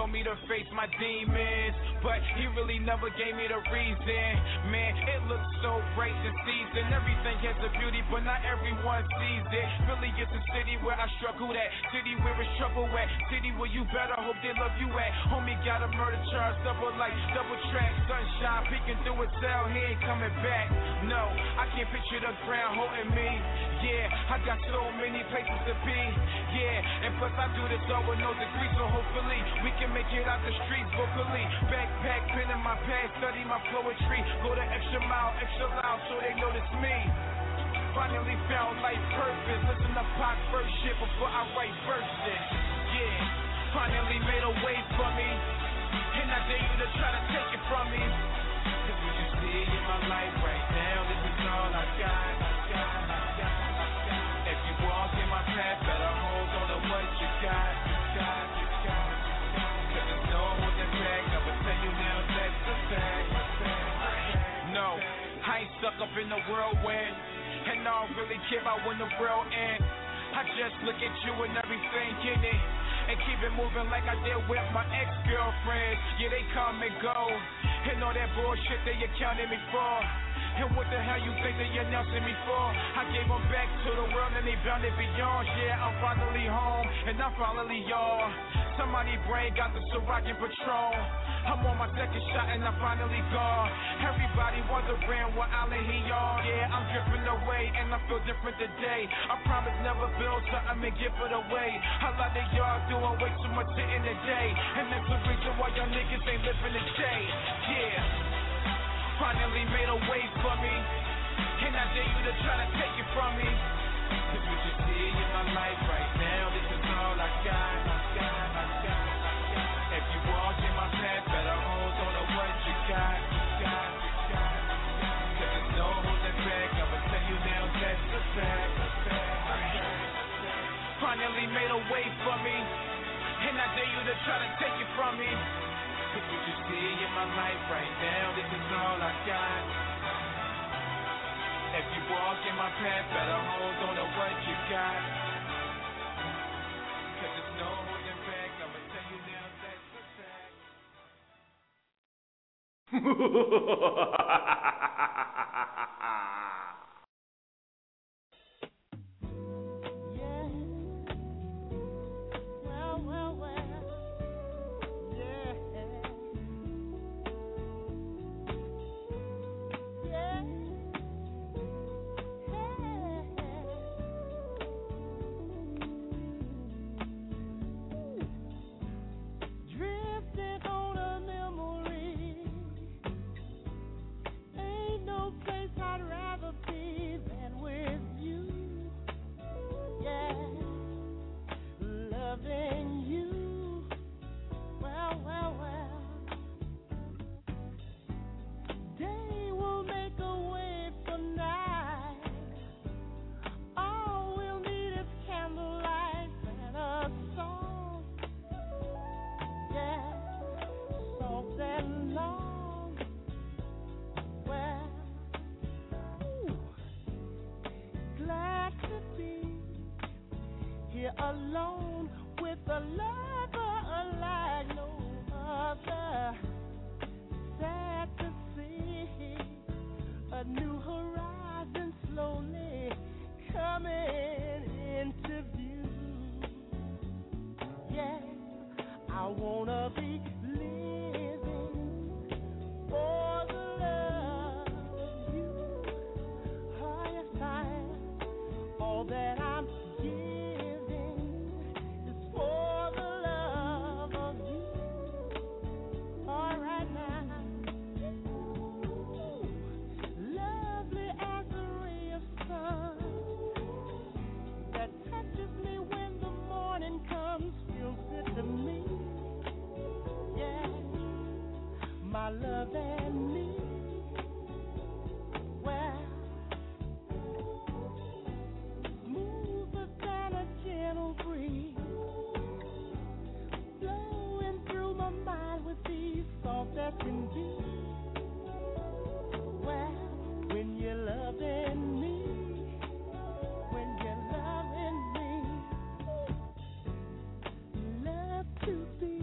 show me to face my demons, but he really never gave me the reason. Man, it looks so bright this season. Everything has a beauty, but not everyone sees it. Really, it's a city where I struggle at, city where it's trouble at, city where you better hope they love you at. Homie got a murder charge, double light, double track, sunshine peeking through a cell. He ain't coming back. No, I can't picture the ground holding me. Yeah, I got so many places to be. Yeah, and plus I do this all with no degree, so hopefully we can make it out the streets vocally. Backpack, pen in my pants, study my poetry. Go the extra mile, extra loud, so they know it's me. Finally found life purpose. Listen to Pac first shit before I write verses. Yeah, finally made a way for me, and I dare you to try to take it from me. Cause what you see in my life right now, this is all I got. I got, I got, I got. If you walk in my path, better hold on to what you got. You got, you got, you got. Cause there's no holding back. I would tell you now that's the fact. No, I ain't stuck up in the whirlwind, and I don't really care about when the world ends. I just look at you and everything in it, and keep it moving like I did with my ex-girlfriends. Yeah, they come and go, and all that bullshit that you counted me for. And what the hell you think that you're announcing me for? I gave them back to the world and they bound it beyond. Yeah, I'm finally home and I'm finally y'all. Somebody brain got the Ciroc and Patron. I'm on my second shot and I'm finally gone. Everybody wondering what island he on. Yeah, I'm drifting away and I feel different today. I promise never build something and give it away. A lot of y'all doing way too much shit in the day, and that's the reason why y'all niggas ain't living today. Yeah, finally made a way for me, and I dare you to try to take it from me. Cause what you see in my life right now, this is all I got, I got, I got, I got. If you walk in my path, better hold on to what you got, you got, you got, you got. Cause there's no holding back, I'ma tell you now that's the fact, the fact, the fact. Finally made a way for me, and I dare you to try to take it from me. Cause what you see in my life right now, this is all I got. If you walk in my path, better hold on to what you got. Cause there's no holding back, I'ma tell you now that's the fact. Yeah. Well, well, well. Alone with a lover like no other, sad to see a new horizon slowly coming into view. Yeah, I wanna be living for the love of you. Oh, yes, I am. All that I'm giving for the love of you, all right now. Ooh, lovely as a ray of sun that touches me when the morning comes, feels good to me. Yeah, my love and me. Well, smoother than a gentle breeze, these thoughts that can be. Well, when you're loving me, when you're loving me, love to be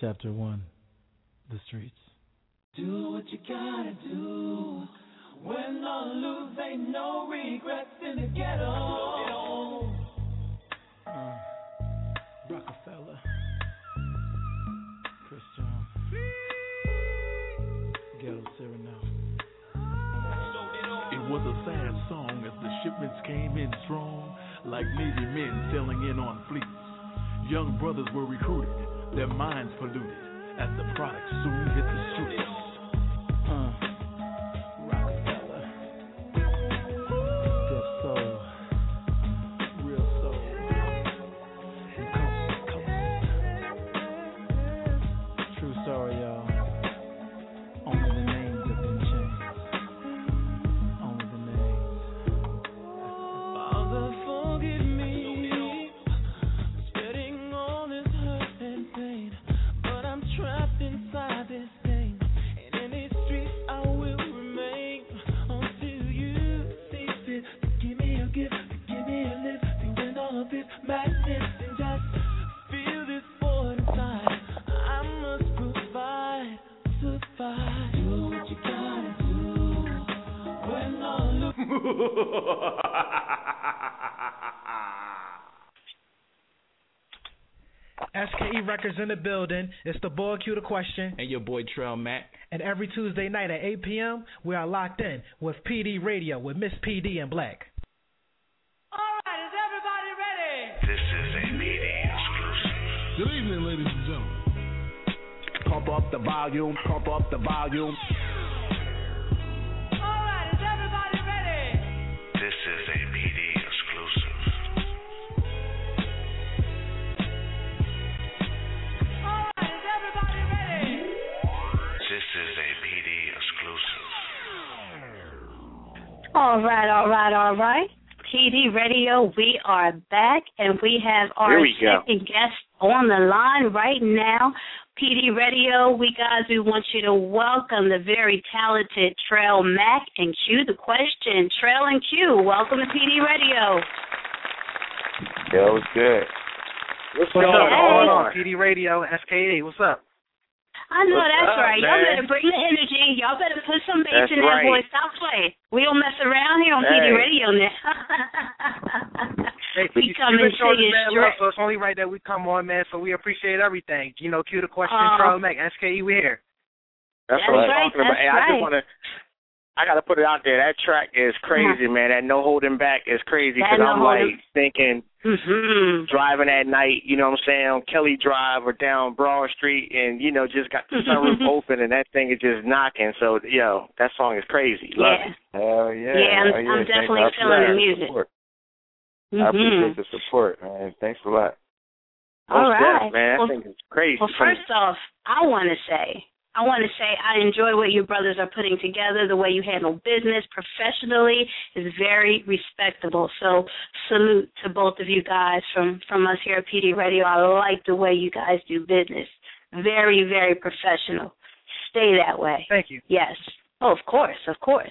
Chapter one, the streets. Do what you gotta do. Win or lose, ain't no regrets in the ghetto. Uh, Rockefeller, Chris Brown, Ghetto Cyrano. It was a sad song as the shipments came in strong, like needy men selling in on fleets. Young brothers were recruited, their minds polluted, as the product soon hit the streets. Uh, Rockefeller, good soul, real soul, and coast to coast. True story, y'all. Only the names have been changed. Only the names. Father, forgive me. S K E Records in the building. It's the boy Q the Question and your boy Trel Mack. And every Tuesday night at eight p.m. we are locked in with P D Radio with Miss P D and Black. Alright, is everybody ready? This is a P D exclusive. Good evening, ladies and gentlemen. Pump up the volume, pump up the volume. All right, all right, all right. P D Radio, we are back, and we have our we second go. guest on the line right now. P D Radio, we guys, we want you to welcome the very talented Trel Mack and Q the Question. Trel and Q, welcome to P D Radio. That was good. What's, what's up? On? Hey. P D Radio, S K E, what's up? I know What's that's up, right. Man? Y'all better bring the energy. Y'all better put some bass that's in that right. voice. Stop playing. We don't mess around here on hey. P D Radio now. hey, we you, come you and show you straight. Love, so it's only right that we come on, man. So we appreciate everything. You know, Q the Question, um, Trel Mack, S K E, we're here. That's, that's what right. I'm talking about. Hey, right. I just want to. I got to put it out there. That track is crazy, mm-hmm. man. That No Holding Back is crazy because no I'm, holding. like, thinking, mm-hmm. driving at night, you know what I'm saying, on Kelly Drive or down Broad Street and, you know, just got the sunroof open and that thing is just knocking. So, yo, that song is crazy. Love yeah. it. Hell yeah. Yeah, I'm, oh, yeah. I'm definitely Thanks. feeling the music. Mm-hmm. I appreciate the support, man. Thanks a lot. All Most right. Death, man. That well, thing is crazy. Well, first off, I want to say, I want to say I enjoy what your brothers are putting together. The way you handle business professionally is very respectable. So salute to both of you guys from, from us here at P D Radio. I like the way you guys do business. Very, very professional. Stay that way. Thank you. Yes. Oh, of course, of course.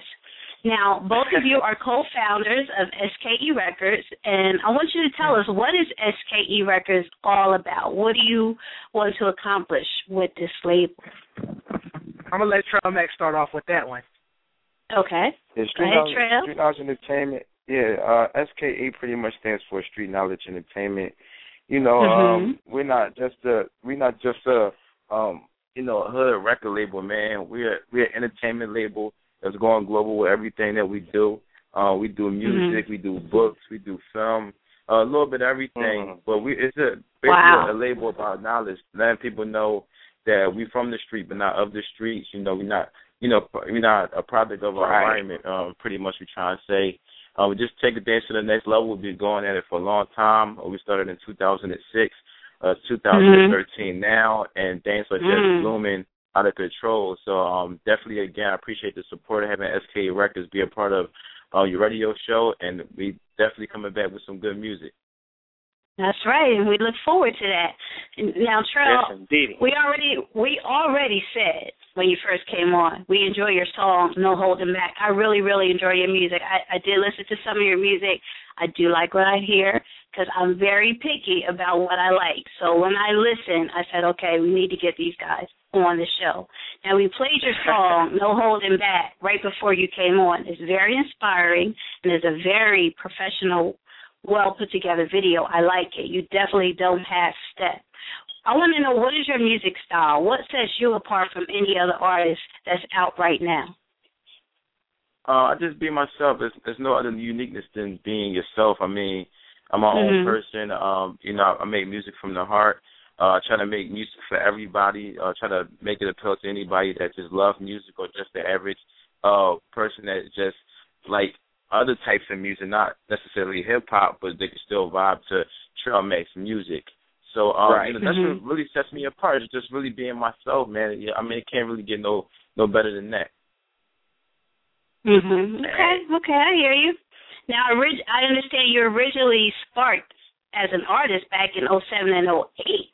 Now, both of you are co-founders of S K E Records, and I want you to tell us, what is S K E Records all about? What do you want to accomplish with this label? I'm going to let Trel Mack start off with that one. Okay. Yeah, Go ahead, Trel. Street Knowledge Entertainment, yeah, uh, S K E pretty much stands for Street Knowledge Entertainment. You know, mm-hmm. um, we're not just a, we're not just a, um, you know, a hood record label, man. We're we're an entertainment label that's going global with everything that we do. Uh, we do music, mm-hmm. we do books, we do film, uh, a little bit of everything. Mm-hmm. But we it's a basically wow. a label about knowledge, letting people know that we're from the street, but not of the streets. You know, we're not, you know, we're not a product of our right. environment. Um, pretty much, we're trying to say. Uh, we just take the dance to the next level. We've been going at it for a long time. We started in two thousand six, uh, two thousand thirteen mm-hmm. now, and things are just mm-hmm. blooming out of control. So um, definitely, again, I appreciate the support of having S K E Records be a part of uh, your radio show, and we definitely coming back with some good music. That's right, and we look forward to that. Now, Trel, yes, we already we already said when you first came on, we enjoy your songs, no holding back. I really, really enjoy your music. I, I did listen to some of your music. I do like what I hear because I'm very picky about what I like. So when I listen, I said, okay, we need to get these guys on the show. Now, we played your song, No Holding Back, right before you came on. It's very inspiring, and it's a very professional, well-put-together video. I like it. You definitely don't have step. I want to know, what is your music style? What sets you apart from any other artist that's out right now? Uh, I just be myself. There's, there's no other uniqueness than being yourself. I mean, I'm my mm-hmm. own person. Um, you know, I, I make music from the heart. Uh, I try to make music for everybody. Uh, try to make it appeal to anybody that just loves music or just the average uh, person that just, like, other types of music, not necessarily hip-hop, but they can still vibe to Trel Mack's music. So um, right. you know, that's mm-hmm. what really sets me apart, is just really being myself, man. I mean, it can't really get no no better than that. Mm-hmm. Okay, okay, I hear you. Now, I understand you originally sparked as an artist back in oh seven and oh eight.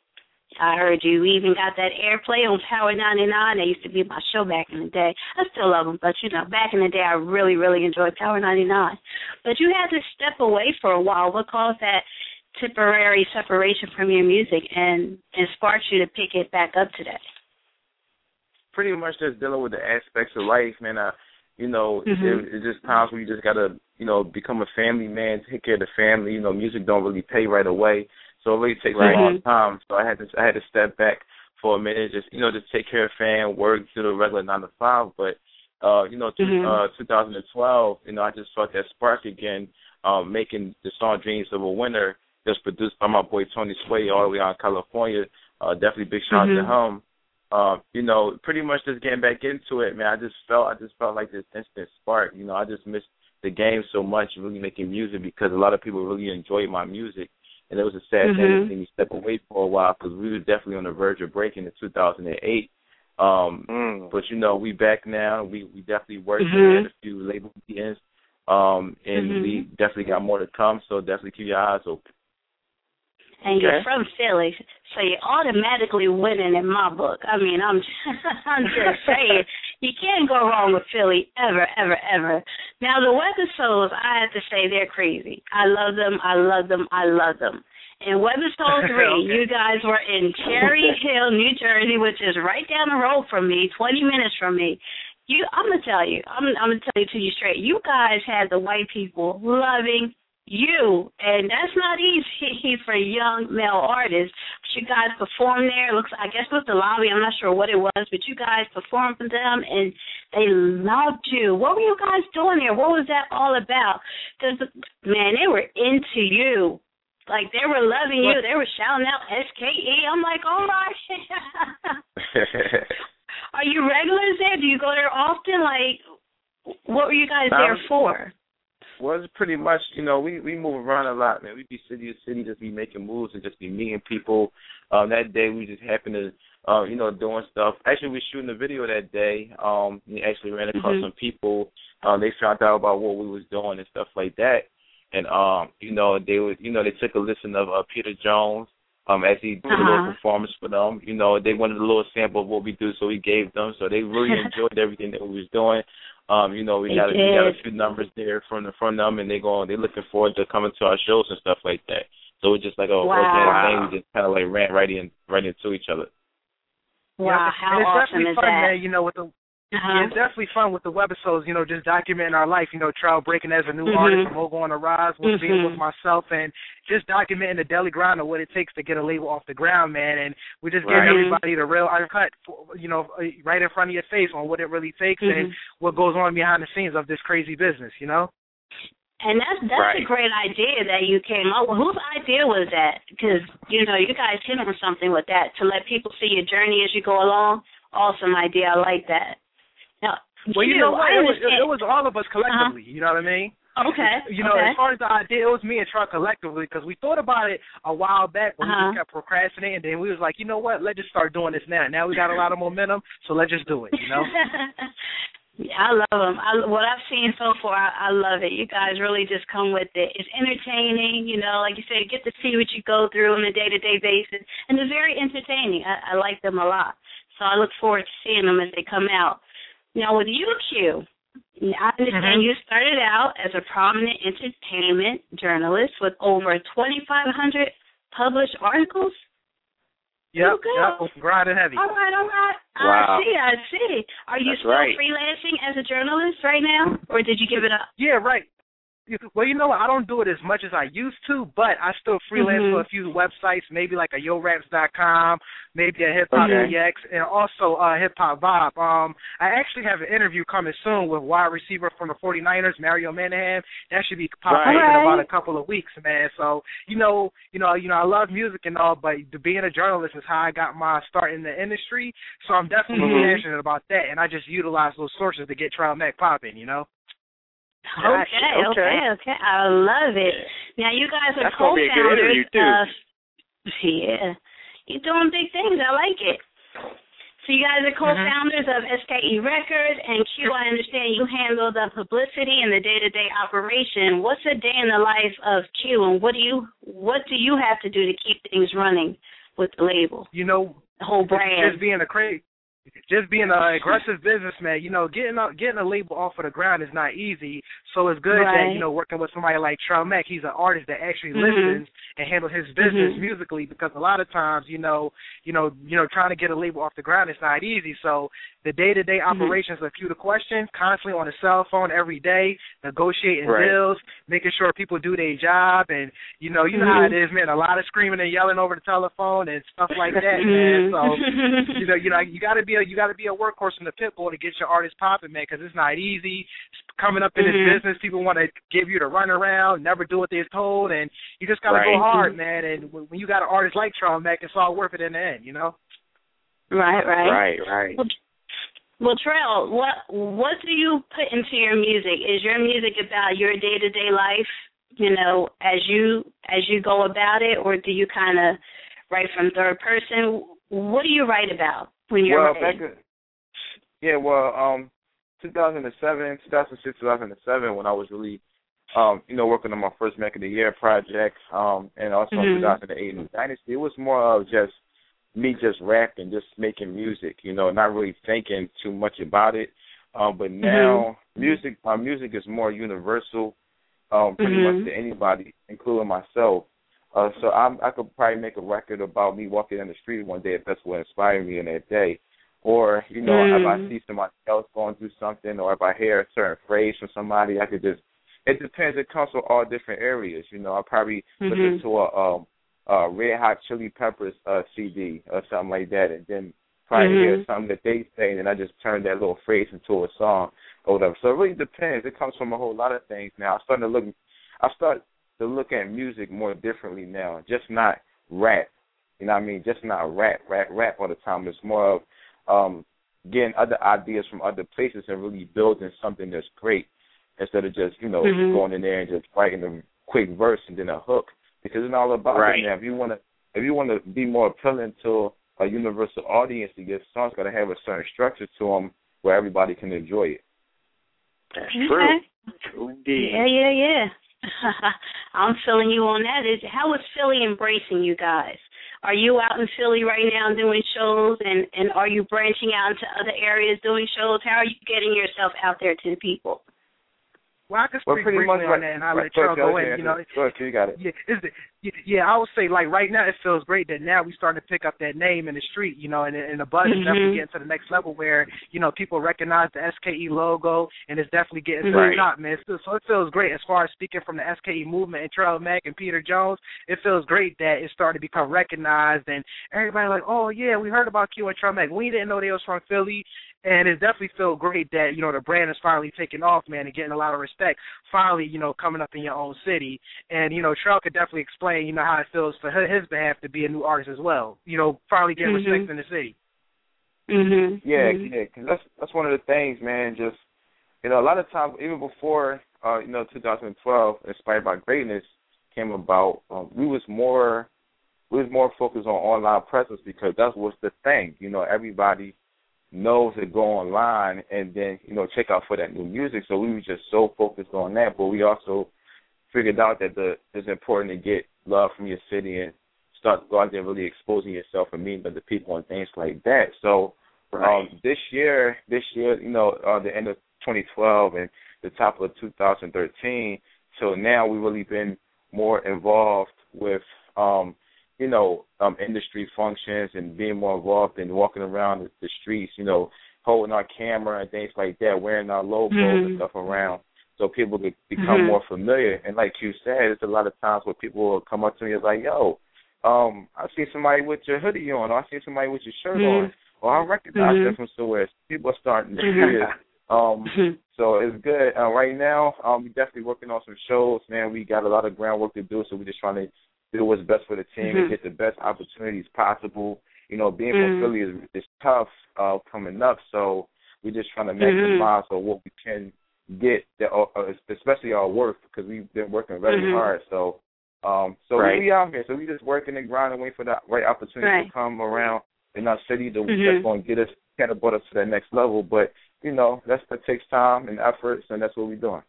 I heard you. We even got that airplay on Power ninety-nine. That used to be my show back in the day. I still love them, but, you know, back in the day, I really, really enjoyed Power ninety-nine. But you had to step away for a while. What caused that temporary separation from your music and, and sparked you to pick it back up today? Pretty much just dealing with the aspects of life, man. I, you know, mm-hmm. it, it's just times where you just got to, you know, become a family man, take care of the family. You know, music don't really pay right away. So it really takes mm-hmm. a long time. So I had to I had to step back for a minute, just you know, just take care of fan, work through the regular nine to five. But uh, you know, mm-hmm. uh, two thousand twelve, you know, I just felt that spark again, um, making the song "Dreams of a Winner," that's produced by my boy Tony Sway, all the way out in California. Uh, definitely big shout mm-hmm. out to him. Uh, you know, pretty much just getting back into it, man. I just felt I just felt like this instant spark. You know, I just missed the game so much, really making music, because a lot of people really enjoy my music. And it was a sad mm-hmm. thing to step away for a while, because we were definitely on the verge of breaking in two thousand eight. Um, mm. But, you know, we back now. We we definitely worked mm-hmm. we had a few label meetings, um, and mm-hmm. we definitely got more to come. So definitely keep your eyes open. And okay. you're from Philly, so you're automatically winning in my book. I mean, I'm I'm just saying, you can't go wrong with Philly ever, ever, ever. Now, the Weather Souls, I have to say, they're crazy. I love them, I love them, I love them. In Weather Soul three, okay. you guys were in Cherry Hill, New Jersey, which is right down the road from me, twenty minutes from me. You, I'm going to tell you, I'm, I'm going to tell you to you straight, you guys had the white people loving you, and that's not easy for young male artists. But you guys performed there. It looks, I guess, with the lobby. I'm not sure what it was, but you guys performed for them, and they loved you. What were you guys doing there? What was that all about? Because, man, they were into you. Like, they were loving you. They were shouting out S K E. I'm like, oh, my. Are you regulars there? Do you go there often? Like, what were you guys um, there for? Well, it's pretty much, you know, we, we move around a lot, man. We be city to city, just be making moves and just be meeting people. Um, that day we just happened to, uh, you know, doing stuff. Actually, we were shooting a video that day. Um, we actually ran across mm-hmm. some people. Um, they found out about what we was doing and stuff like that. And, um, you know, they was, you know, they took a listen of uh, Peter Jones um, as he did uh-huh. a little performance for them. You know, they wanted a little sample of what we do, so we gave them. So they really enjoyed everything that we was doing. Um, you know, we got, a, we got a few numbers there from the, from them, and they going, they're looking forward to coming to our shows and stuff like that. So it's just like a wow. organic thing, just kind of like ran right in, right into each other. Wow, yeah, how and awesome is fun, that? Man, you know, with the, uh-huh. yeah, it's definitely fun with the webisodes, you know, just documenting our life, you know, trial breaking as a new mm-hmm. artist, from Mogo on the Rise, with mm-hmm. being with myself, and just documenting the daily grind of what it takes to get a label off the ground, man. And we're just right. giving everybody the real uncut, you know, right in front of your face on what it really takes mm-hmm. and what goes on behind the scenes of this crazy business, you know? And that's that's right. a great idea that you came up with. Whose idea was that? Because, you know, you guys hit on something with that, to let people see your journey as you go along. Awesome idea. I like that. Now, well, you, you know what? It was, it was all of us collectively. Uh-huh. You know what I mean? Okay. You know, okay. as far as the idea, it was me and Trel collectively, because we thought about it a while back, but uh-huh. we just kept procrastinating. And then we was like, you know what? Let's just start doing this now. Now we got a lot of momentum, so let's just do it, you know? Yeah, I love them. I, what I've seen so far, I, I love it. You guys really just come with it. It's entertaining, you know, like you said, get to see what you go through on a day-to-day basis. And they're very entertaining. I, I like them a lot. So I look forward to seeing them as they come out. Now, with you, Q, I understand mm-hmm. you started out as a prominent entertainment journalist with over twenty-five hundred published articles. Yep, yep, grind and heavy. All right, all right. Wow. I see, I see. Are you That's still right. freelancing as a journalist right now, or did you give it up? Yeah, right. Well, you know what? I don't do it as much as I used to, but I still freelance mm-hmm. for a few websites, maybe like a YoRaps dot com, maybe a Hip-Hop okay. D X, and also uh, Hip-Hop Vibe. Um, I actually have an interview coming soon with wide receiver from the forty-niners, Mario Manningham. That should be popping right. in about a couple of weeks, man. So, you know, you know, you know, I love music and all, but being a journalist is how I got my start in the industry, so I'm definitely mm-hmm. passionate about that, and I just utilize those sources to get Trel Mack popping, you know? Okay, okay, okay, okay. I love it. Now, you guys are That's co-founders gonna be a good interview too. Of, yeah, you're doing big things. I like it. So you guys are co-founders mm-hmm. of S K E Records, and Q, I understand you handle the publicity and the day-to-day operation. What's a day in the life of Q, and what do you what do you have to do to keep things running with the label? You know, the whole brand. Just being a crazy. Just being an aggressive businessman, you know, getting a, getting a label off of the ground is not easy. So it's good right. that, you know, working with somebody like Trel Mack, he's an artist that actually mm-hmm. listens and handles his business mm-hmm. musically, because a lot of times, you know, you know, you know, trying to get a label off the ground is not easy. So the day-to-day operations mm-hmm. of Q the Question, constantly on the cell phone every day, negotiating right. deals, making sure people do their job, and, you know, you mm-hmm. know how it is, man, a lot of screaming and yelling over the telephone and stuff like that, man. So, you know, you know, you got to be You got to be a workhorse in the pit bull to get your artist popping, man, because it's not easy. Coming up in mm-hmm. this business, people want to give you the runaround, never do what they're told, and you just got to right. go hard, man. And when you got an artist like Trel Mack, it's all worth it in the end, you know? Right, right. Right, right. Well, well Trel, what, what do you put into your music? Is your music about your day-to-day life, you know, as you, as you go about it, or do you kind of write from third person? What do you write about? Well, back in, yeah, well, um, two thousand six, two thousand seven, when I was really, um, you know, working on my first Mac of the Year project, um, and also mm-hmm. in two thousand eight in Dynasty, it was more of just me just rapping, just making music, you know, not really thinking too much about it. Um, but now mm-hmm. music, my music is more universal, um, pretty mm-hmm. much to anybody, including myself. Uh, so I'm, I could probably make a record about me walking in the street one day if that's what inspired me in that day. Or, you know, mm. if I see somebody else going through something, or if I hear a certain phrase from somebody, I could just, it depends. It comes from all different areas. You know, I probably mm-hmm. listen to a, um, a Red Hot Chili Peppers uh, C D or something like that, and then probably mm-hmm. hear something that they say, and I just turn that little phrase into a song or whatever. So it really depends. It comes from a whole lot of things now. I'm starting to look, I start... to look at music more differently now, just not rap, you know what I mean, just not rap, rap, rap all the time. It's more of um, getting other ideas from other places and really building something that's great, instead of just, you know, mm-hmm. going in there and just writing a quick verse and then a hook, because it's all about right. it now. If you want to if you want to be more appealing to a universal audience, your song's got to have a certain structure to them where everybody can enjoy it. That's okay. true. True indeed. Yeah, yeah, yeah. I'm feeling you on that. How is Philly embracing you guys? Are you out in Philly right now doing shows, and, and are you branching out into other areas doing shows? How are you getting yourself out there to the people? Well, I can speak well, briefly on right, that, and I'll right, let y'all go in. You know, go ahead, you got it. Yeah, the, yeah, I would say, like, right now it feels great that now we're starting to pick up that name in the street, you know, and, and the buzz mm-hmm. is definitely getting to the next level where, you know, people recognize the S K E logo, and it's definitely getting mm-hmm. to the top, man. So, so it feels great as far as speaking from the S K E movement and Trel Mack and Peter Jones. It feels great that it's starting to become recognized, and everybody like, oh, yeah, we heard about Q and Trel Mack. We didn't know they was from Philly. And it definitely feels great that, you know, the brand is finally taking off, man, and getting a lot of respect, finally, you know, coming up in your own city. And, you know, Trel could definitely explain, you know, how it feels for his behalf to be a new artist as well, you know, finally getting mm-hmm. respect in the city. Mm-hmm. Yeah, mm-hmm. yeah, because that's, that's one of the things, man, just, you know, a lot of times, even before, uh, you know, twenty twelve, Inspired by Greatness came about, um, we was more, we was more focused on online presence because that was the thing, you know, everybody knows to go online and then, you know, check out for that new music. So we were just so focused on that, but we also figured out that the it's important to get love from your city and start going out there really exposing yourself and meeting other people and things like that. So right. um, this year, this year, you know, uh, the end of twenty twelve and the top of two thousand thirteen, till now we've really been more involved with, um, you know, um, industry functions and being more involved in walking around the streets, you know, holding our camera and things like that, wearing our logos mm-hmm. and stuff around so people could become mm-hmm. more familiar. And like you said, it's a lot of times where people will come up to me and like, yo, um, I see somebody with your hoodie on, or I see somebody with your shirt mm-hmm. on, or I recognize mm-hmm. them from somewhere. People are starting to hear it. Um, mm-hmm. So it's good. Uh, right now, um, we're definitely working on some shows, man. We got a lot of groundwork to do, so we're just trying to do what's best for the team mm-hmm. and get the best opportunities possible. You know, being mm-hmm. from Philly is, is tough uh, coming up, so we're just trying to maximize mm-hmm. on what we can get, the, uh, especially our work, because we've been working really mm-hmm. hard. So um, so right. we out here. So we just working and grinding, waiting for the right opportunity right. to come around in our city to, mm-hmm. that's going to get us, kind of brought us to that next level. But, you know, that's, that takes time and efforts, and that's what we're doing.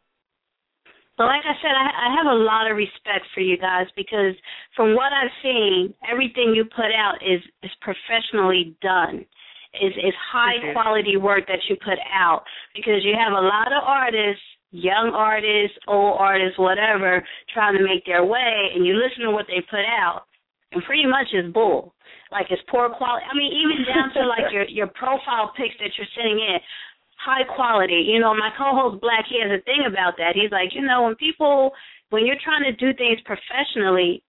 But like I said, I, I have a lot of respect for you guys because from what I've seen, everything you put out is, is professionally done. It's, it's high-quality work that you put out because you have a lot of artists, young artists, old artists, whatever, trying to make their way, and you listen to what they put out, and pretty much it's bull. Like it's poor quality. I mean, even down to like your, your profile pics that you're sending in. High quality. You know, my co-host Black, he has a thing about that. He's like, you know, when people, when you're trying to do things professionally,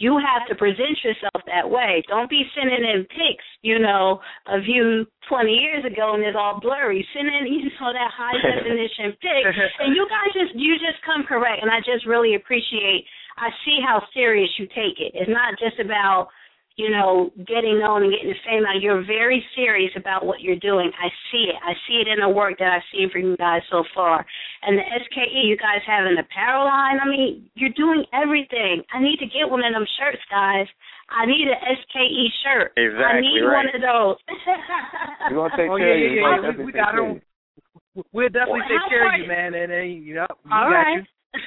you have to present yourself that way. Don't be sending in pics, you know, of you twenty years ago and it's all blurry. Send in, you know, that high definition pic, and you guys just, you just come correct. And I just really appreciate, I see how serious you take it. It's not just about, you know, getting known and getting the fame out. You're very serious about what you're doing. I see it. I see it in the work that I've seen from you guys so far. And the S K E, you guys have an apparel line. I mean, you're doing everything. I need to get one of them shirts, guys. I need an S K E shirt. Exactly I need right. one of those. We're going to take oh, care yeah, of you. Yeah, yeah. We, we got them. We'll definitely well, take care of you, man. And, and, you know, we all got right. you.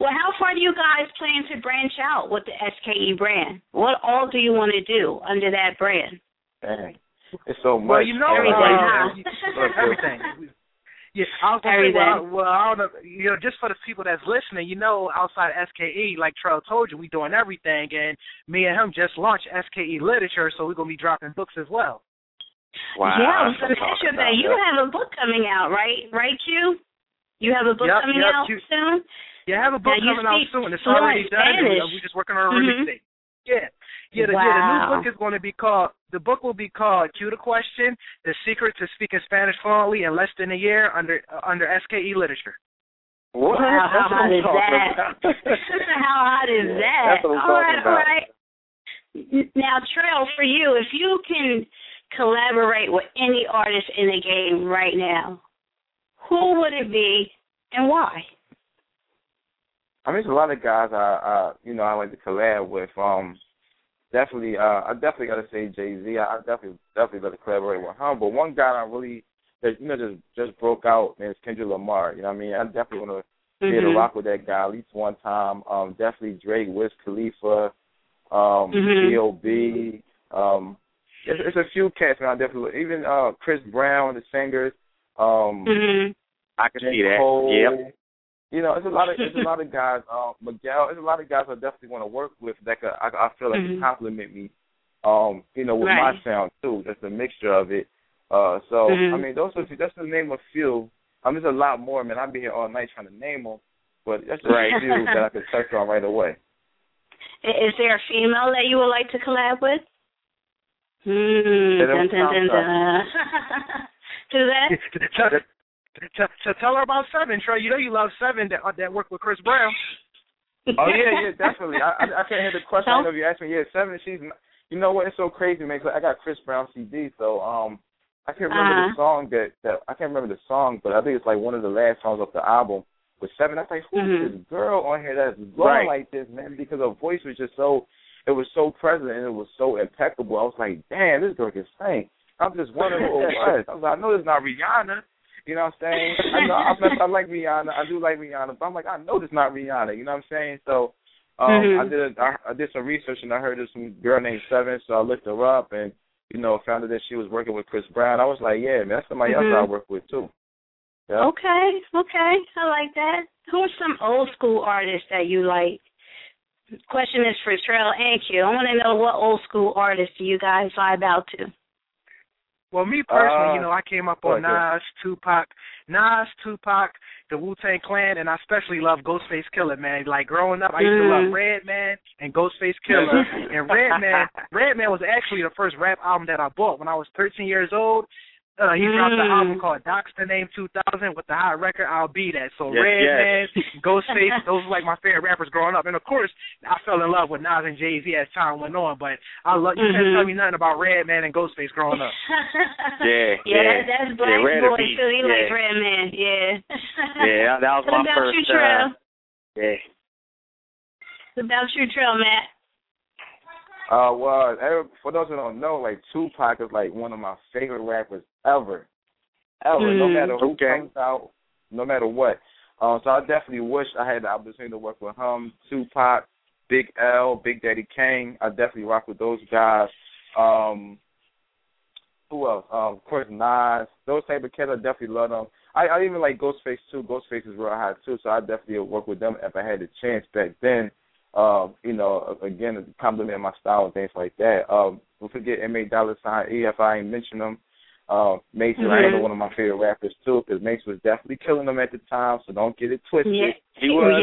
Well, how far do you guys plan to branch out with the S K E brand? What all do you want to do under that brand? Dang. It's so much. Well, you know, everything. Uh, everything. Yeah, I was going to say, well, well, I don't know, you know, just for the people that's listening, you know, outside of S K E, like Trel told you, we doing everything, and me and him just launched S K E Literature, so we're going to be dropping books as well. Wow. Yeah, I was going to mention that you have a book coming out, right? Right, Q? You have a book yep, coming yep, out Q. soon? Yeah, I have a book yeah, coming out soon. It's already done. And, you know, we're just working on a release date. Yeah. Yeah the, wow. yeah, the new book is going to be called, the book will be called Q the Question, The Secret to Speaking Spanish Fluently in Less Than a Year under uh, under S K E Literature. What? Wow, how hot is that? How hot is that? That's what I'm all right, about. all right. Now, Trel, for you, if you can collaborate with any artist in the game right now, who would it be and why? I mean, there's a lot of guys I, I, you know, I like to collab with. Um, definitely, uh, I definitely gotta say Jay Z. I definitely, definitely gotta collaborate with him. But one guy I really, that you know, just just broke out is Kendrick Lamar. You know what I mean? I definitely wanna mm-hmm. be able to rock with that guy at least one time. Um, definitely Drake, Wiz Khalifa, um, mm-hmm. D O B Um, there's, there's a few cats, man. I definitely even uh, Chris Brown, the singers. Um, mm-hmm. I can see that. Cole, yep. You know, it's a lot of it's a lot of guys. Uh, Miguel, it's a lot of guys I definitely want to work with that could, I, I feel like mm-hmm. compliment me. Um, you know, with right. my sound too. That's a mixture of it. Uh, so mm-hmm. I mean, those are, that's the name of few. I mean, there's a lot more, man. I'd be here all night trying to name them, but that's just right. a few that I could touch on right away. Is there a female that you would like to collab with? Hmm. Dun, dun, dun, dun. Do that. To, to tell her about Seven, Trey. You know you love Seven that that worked with Chris Brown. Oh yeah, yeah, definitely. I I, I can't hear the question. I know you asked me. Yeah, Seven. She's. You know what? It's so crazy, man. Cause I got Chris Brown C D, so um, I can't remember uh-huh. the song that, that I can't remember the song, but I think it's like one of the last songs off the album with Seven. I was like, who's mm-hmm. this girl on here that's going right. like this, man? Because her voice was just so, it was so present and it was so impeccable. I was like, damn, this girl can sing. I'm just wondering who it was. I was like, I know it's not Rihanna. You know what I'm saying? I know, I, I like Rihanna. I do like Rihanna, but I'm like, I know this not Rihanna. You know what I'm saying? So um, mm-hmm. I did a, I, I did some research and I heard of some girl named Seven, so I looked her up and you know found out that she was working with Chris Brown. I was like, yeah, man, that's somebody mm-hmm. else I work with too. Yeah. Okay, okay, I like that. Who are some old school artists that you like? Question is for Trel and Q. I want to know what old school artists do you guys vibe out to? Well, me personally, uh, you know, I came up on Nas, Tupac, Nas, Tupac, the Wu-Tang Clan, and I especially love Ghostface Killah, man. Like, growing up, I used to love Redman and Ghostface Killah. And Redman, Redman was actually the first rap album that I bought when I was thirteen years old. Uh, he mm. dropped an album called Dox the Name two thousand with the hot record I'll Be That. So yes, Redman, yes. Ghostface, those were like my favorite rappers growing up. And of course, I fell in love with Nas and Jay-Z as time went on. But I love you mm-hmm. can't tell me nothing about Redman and Ghostface growing up. yeah, yeah, yeah, that's Black yeah, boy too. So he yeah. likes Redman. Yeah, yeah, that was what my about first. You, Trel? Uh, yeah. What about you, Trel, Matt? Uh, well, for those who don't know, like Tupac is like one of my favorite rappers ever, ever. Mm. No matter who okay. comes out, no matter what. Um, so I definitely wish I had the opportunity to work with him, Tupac, Big L, Big Daddy Kane. I definitely rock with those guys. Um, who else? Um, of course, Nas. Those type of kids, I definitely love them. I, I even like Ghostface too. Ghostface is real hot too, so I definitely would work with them if I had the chance back then. Um, you know, again, compliment my style and things like that. Um, don't forget M A Dollar Sign E if I ain't mention them. Uh, Mase is mm-hmm. one of my favorite rappers too, because Mase was definitely killing them at the time. So don't get it twisted. Yes, he was.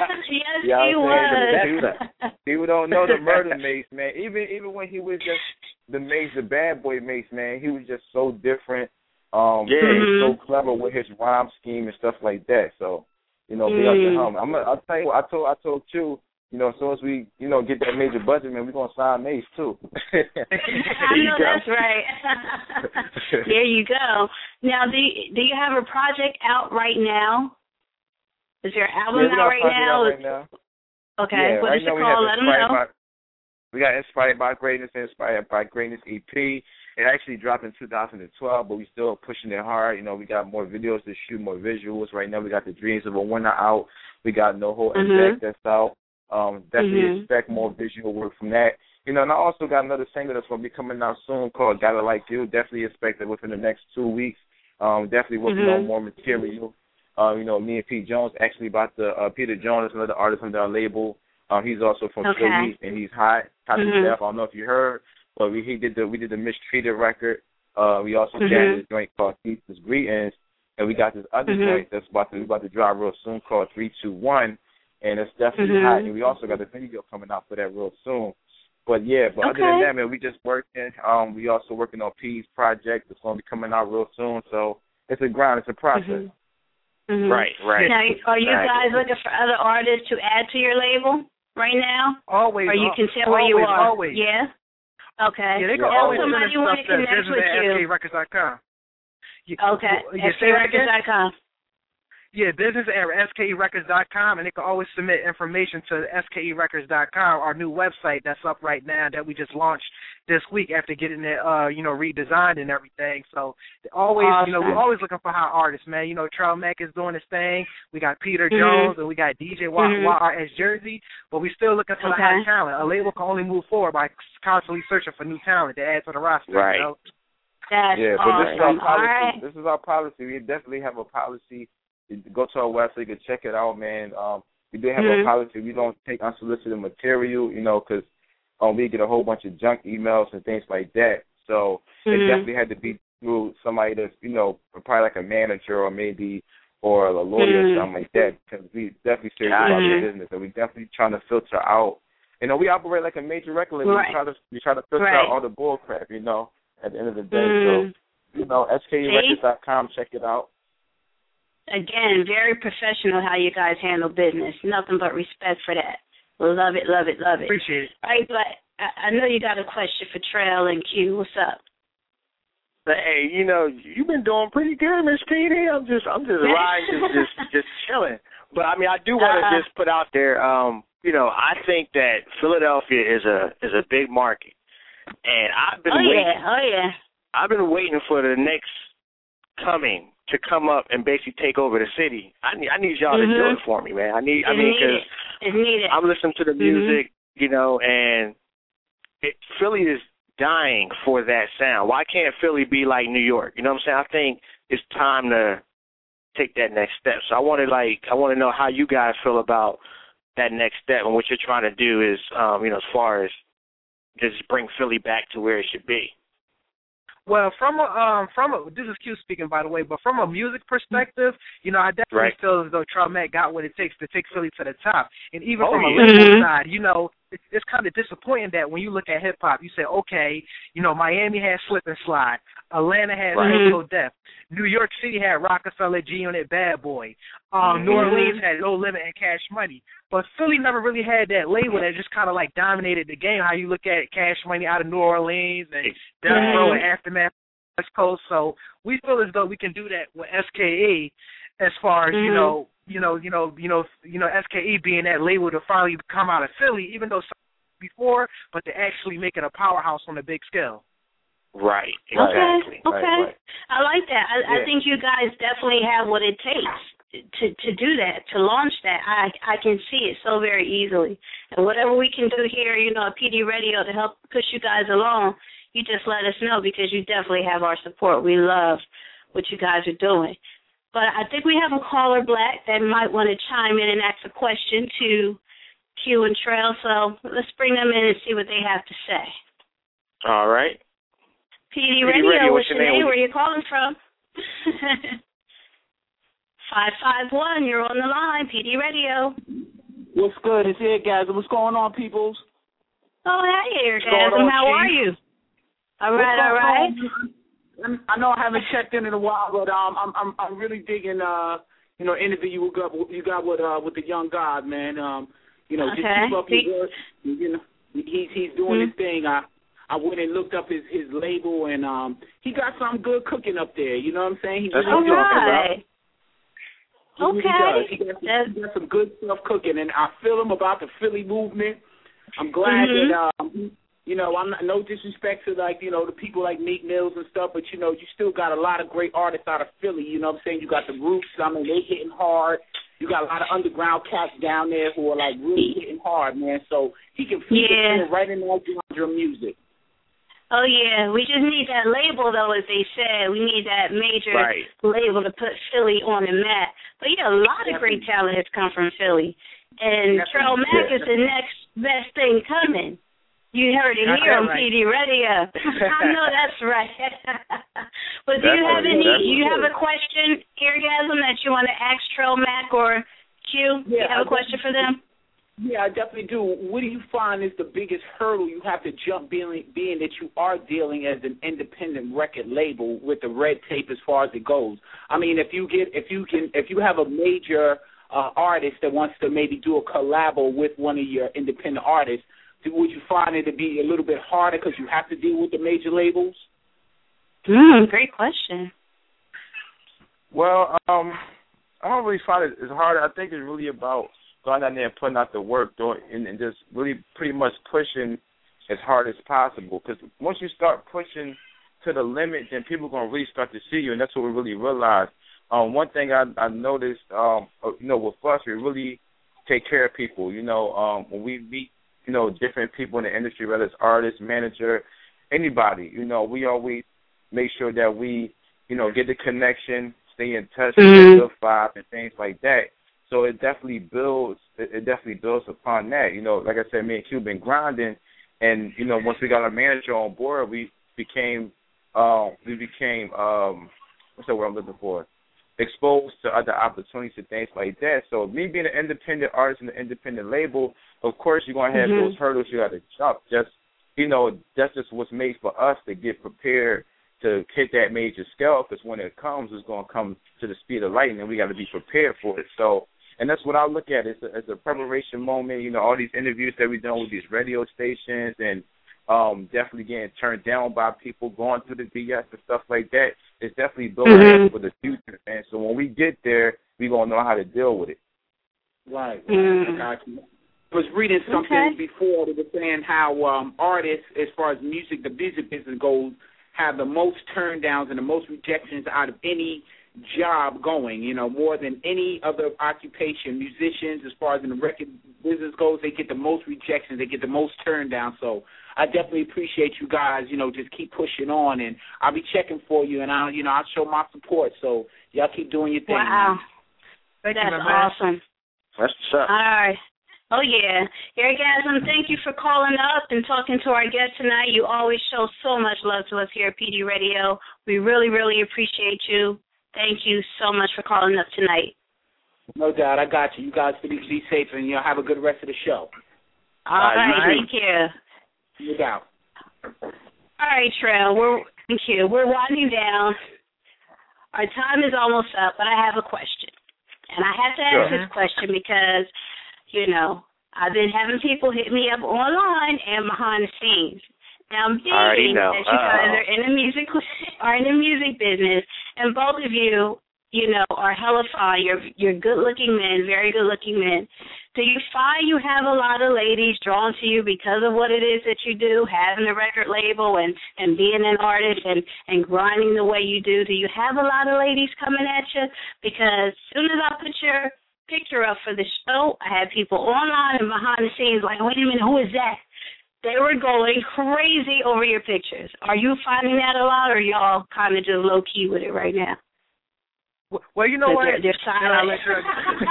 Yes, he was. Yes, he was. People don't know the murder Mase, man. Even even when he was just the Mase, the bad boy Mase, man, he was just so different. Um, yeah. He was so clever with his rhyme scheme and stuff like that. So. You know, be up to home. I'm gonna, I'll tell you what, I told, I told you, you know, as soon as we, you know, get that major budget, man, we're going to sign Mase, too. I know that's right. There you go. Now, do you, do you have a project out right now? Is your album yeah, out, right now? out right now? Okay. Yeah, what right is it called? Let them know. By, we got Inspired by Greatness, Inspired by Greatness E P. It actually dropped in two thousand twelve, but we still pushing it hard. You know, we got more videos to shoot, more visuals. Right now we got The Dreams of a Winner out. We got No Hold mm-hmm. Back that's out. Um, definitely mm-hmm. expect more visual work from that. You know, and I also got another single that's going to be coming out soon called Gotta Like You. Definitely expect it within the next two weeks. Um, definitely working mm-hmm. on more material. Uh, you know, me and Pete Jones actually about the uh, Peter Jones, another artist under our label. Uh, he's also from okay. Philly, and he's hot, hot mm-hmm. to death. I don't know if you heard, but we he did the we did the Mistreated record. Uh, we also mm-hmm. got this joint called Thesis Greetings, and we got this other mm-hmm. joint that's about to we about to drop real soon called three two one, and it's definitely mm-hmm. hot. And we also got the video coming out for that real soon. But yeah, but okay. other than that, man, we just working. Um, we also working on P's project that's going to be coming out real soon. So it's a grind, it's a process. Mm-hmm. Mm-hmm. Right, right. Now, are you right. guys looking for other artists to add to your label? Right now? Always. Or you can tell where always, you are? Always. Yeah? Okay. Yeah, they can yeah, always somebody want to connect with you. S K records dot com. You, okay. You S K records dot com. Yeah, business at S K E records dot com, and they can always submit information to S K E records dot com, our new website that's up right now that we just launched this week after getting it, uh, you know, redesigned and everything. So always, awesome. you know, we're always looking for hot artists, man. You know, Trel Mack is doing his thing. We got Peter mm-hmm. Jones and we got D J Y- mm-hmm. Y R S Jersey, but we're still looking for okay. the hot talent. A label can only move forward by constantly searching for new talent to add to the roster. Right. You know? That's yeah, but awesome. this is our policy. Right. This is our policy. We definitely have a policy. Go to our website, you can check it out, man. Um, we do have mm-hmm. a policy. We don't take unsolicited material, you know, because um, we get a whole bunch of junk emails and things like that. So mm-hmm. it definitely had to be through somebody that's, you know, probably like a manager or maybe or a lawyer mm-hmm. or something like that, because we definitely serious mm-hmm. about the business, and we definitely trying to filter out. You know, we operate like a major record label. Right. We try to we try to filter right. out all the bull crap, you know, at the end of the day. Mm-hmm. So, you know, S K E Records dot com, check it out. Again, very professional how you guys handle business. Nothing but respect for that. Love it, love it, love it. Appreciate it. All right, but I, I know you got a question for Trel and Q. What's up? But, hey, you know, you've been doing pretty good, Miss P D. I'm just, I'm just riding, just, just, just chilling. But I mean, I do want to uh-huh. just put out there. Um, you know, I think that Philadelphia is a is a big market, and I've been oh, waiting. Yeah. Oh yeah. I've been waiting for the next coming to come up and basically take over the city. I need, I need y'all mm-hmm. to do it for me, man. I need, I mean, because I'm listening to the music, mm-hmm. you know, and it, Philly is dying for that sound. Why can't Philly be like New York? You know what I'm saying? I think it's time to take that next step. So I want to, like, I want to know how you guys feel about that next step and what you're trying to do is, um, you know, as far as just bring Philly back to where it should be. Well, from a, um, from a, this is Q speaking, by the way, but from a music perspective, you know, I definitely right. feel as though Trel Mack got what it takes to take Philly to the top. And even oh, from yeah. a label side, you know, it's, it's kind of disappointing that when you look at hip-hop, you say, okay, you know, Miami has Slip and Slide, Atlanta has right. No Death, New York City had Rockefeller, G-Unit, Bad Boy, um, mm-hmm. New Orleans had No Limit and Cash Money. But Philly never really had that label that just kind of, like, dominated the game, how you look at Cash Money out of New Orleans and Death Row and Aftermath West Coast. So we feel as though we can do that with S K E as far as, mm-hmm. you know, you know, you know, you know, you know, S K E being that label to finally come out of Philly, even though before, but to actually make it a powerhouse on a big scale. Right. Exactly. Okay. Okay. Right, right. I like that. I, yeah. I think you guys definitely have what it takes to to do that, to launch that. I I can see it so very easily. And whatever we can do here, you know, at P D Radio to help push you guys along, you just let us know because you definitely have our support. We love what you guys are doing. But I think we have a caller, Black, that might want to chime in and ask a question to Q and Trel. So let's bring them in and see what they have to say. All right. P D, P D Radio, Radio, what's your name? name? Where are you calling from? five five one, you're on the line, P D Radio. What's good? It's Eargasm. What's going on, peoples? Oh, hey, Eargasm. How Chief? Are you? All right, all right. On? I know I haven't checked in in a while, but um, I'm I'm I'm really digging uh you know interview you got you got with uh with the young god, man. Um, you know okay. just keep up his work. You know he's he's doing mm-hmm. his thing. I I went and looked up his his label, and um he got something good cooking up there. You know what I'm saying? He's really right. Okay. He does. He got, he got some good stuff cooking, and I feel him about the Philly movement. I'm glad mm-hmm. that, um, you know, I'm not, no disrespect to, like, you know, the people like Meek Mills and stuff, but, you know, you still got a lot of great artists out of Philly. You know what I'm saying? You got the Roots. I mean, they hitting hard. You got a lot of underground cats down there who are, like, really hitting hard, man. So he can fit yeah. right in that genre of music. Oh, yeah. We just need that label, though, as they said. We need that major right. label to put Philly on the map. But, yeah, a lot of great talent has come from Philly. And Trel Mack is the next best thing coming. You heard it here on right. P D Radio. I know that's right. But do you have any? Do you have a question, Eargasm, that you want to ask Trel Mack or Q? Yeah, do you have a question for them? Yeah, I definitely do. What do you find is the biggest hurdle you have to jump, being, being that you are dealing as an independent record label with the red tape as far as it goes? I mean, if you get, if you can, if you have a major uh, artist that wants to maybe do a collabo with one of your independent artists, would you find it to be a little bit harder because you have to deal with the major labels? Mm, great question. Well, um, I don't really find it as hard. I think it's really about going out there and putting out the work, doing, and, and just really pretty much pushing as hard as possible, because once you start pushing to the limit, then people are going to really start to see you, and that's what we really realize. Um, one thing I, I noticed, um, you know, with us, we really take care of people. You know, um, when we meet, you know, different people in the industry, whether it's artists, manager, anybody, you know, we always make sure that we, you know, get the connection, stay in touch mm-hmm. with the vibe and things like that. So it definitely builds, it definitely builds upon that. You know, like I said, me and Q been grinding, and, you know, once we got our manager on board, we became, uh, we became, um, what's the word I'm looking for? exposed to other opportunities and things like that. So me being an independent artist and an independent label, of course you're going to have mm-hmm. those hurdles you got to jump. Just, you know, that's just what's made for us to get prepared to hit that major scale, because when it comes, it's going to come to the speed of lightning, and we got to be prepared for it. So, and that's what I look at. It's a, it's a preparation moment. You know, all these interviews that we've done with these radio stations and um, definitely getting turned down by people, going through the B S and stuff like that, it's definitely building mm-hmm. up for the future, man. So when we get there, we're going to know how to deal with it. Right. Mm-hmm. I was reading something okay. before that was saying how um, artists, as far as music, the music business goes, have the most turndowns and the most rejections out of any job going, you know, more than any other occupation. Musicians, as far as in the record business goes, they get the most rejections, they get the most turndowns. So I definitely appreciate you guys, you know, just keep pushing on, and I'll be checking for you, and I'll, you know, I'll show my support. So y'all keep doing your thing. Wow. That's awesome. That's what's up. All right. Oh, yeah. Eric Asm, thank you for calling up and talking to our guest tonight. You always show so much love to us here at P D Radio. We really, really appreciate you. Thank you so much for calling up tonight. No doubt. I got you. You guys be safe, and you know, have a good rest of the show. All, All right. right. Thank you. No doubt. All right, Trel. We're, thank you. We're winding down. Our time is almost up, but I have a question. And I have to ask sure. this question because, you know, I've been having people hit me up online and behind the scenes. Now, I'm thinking that you guys are in the music are in the music business, and both of you, you know, are hella fine. You're you're good-looking men, very good-looking men. Do you find you have a lot of ladies drawn to you because of what it is that you do, having a record label and, and being an artist and, and grinding the way you do? Do you have a lot of ladies coming at you? Because as soon as I put your picture up for the show, I had people online and behind the scenes like, wait a minute, who is that? They were going crazy over your pictures. Are you finding that a lot, or are y'all kind of just low-key with it right now? Well, you know what? They're, they're silent. You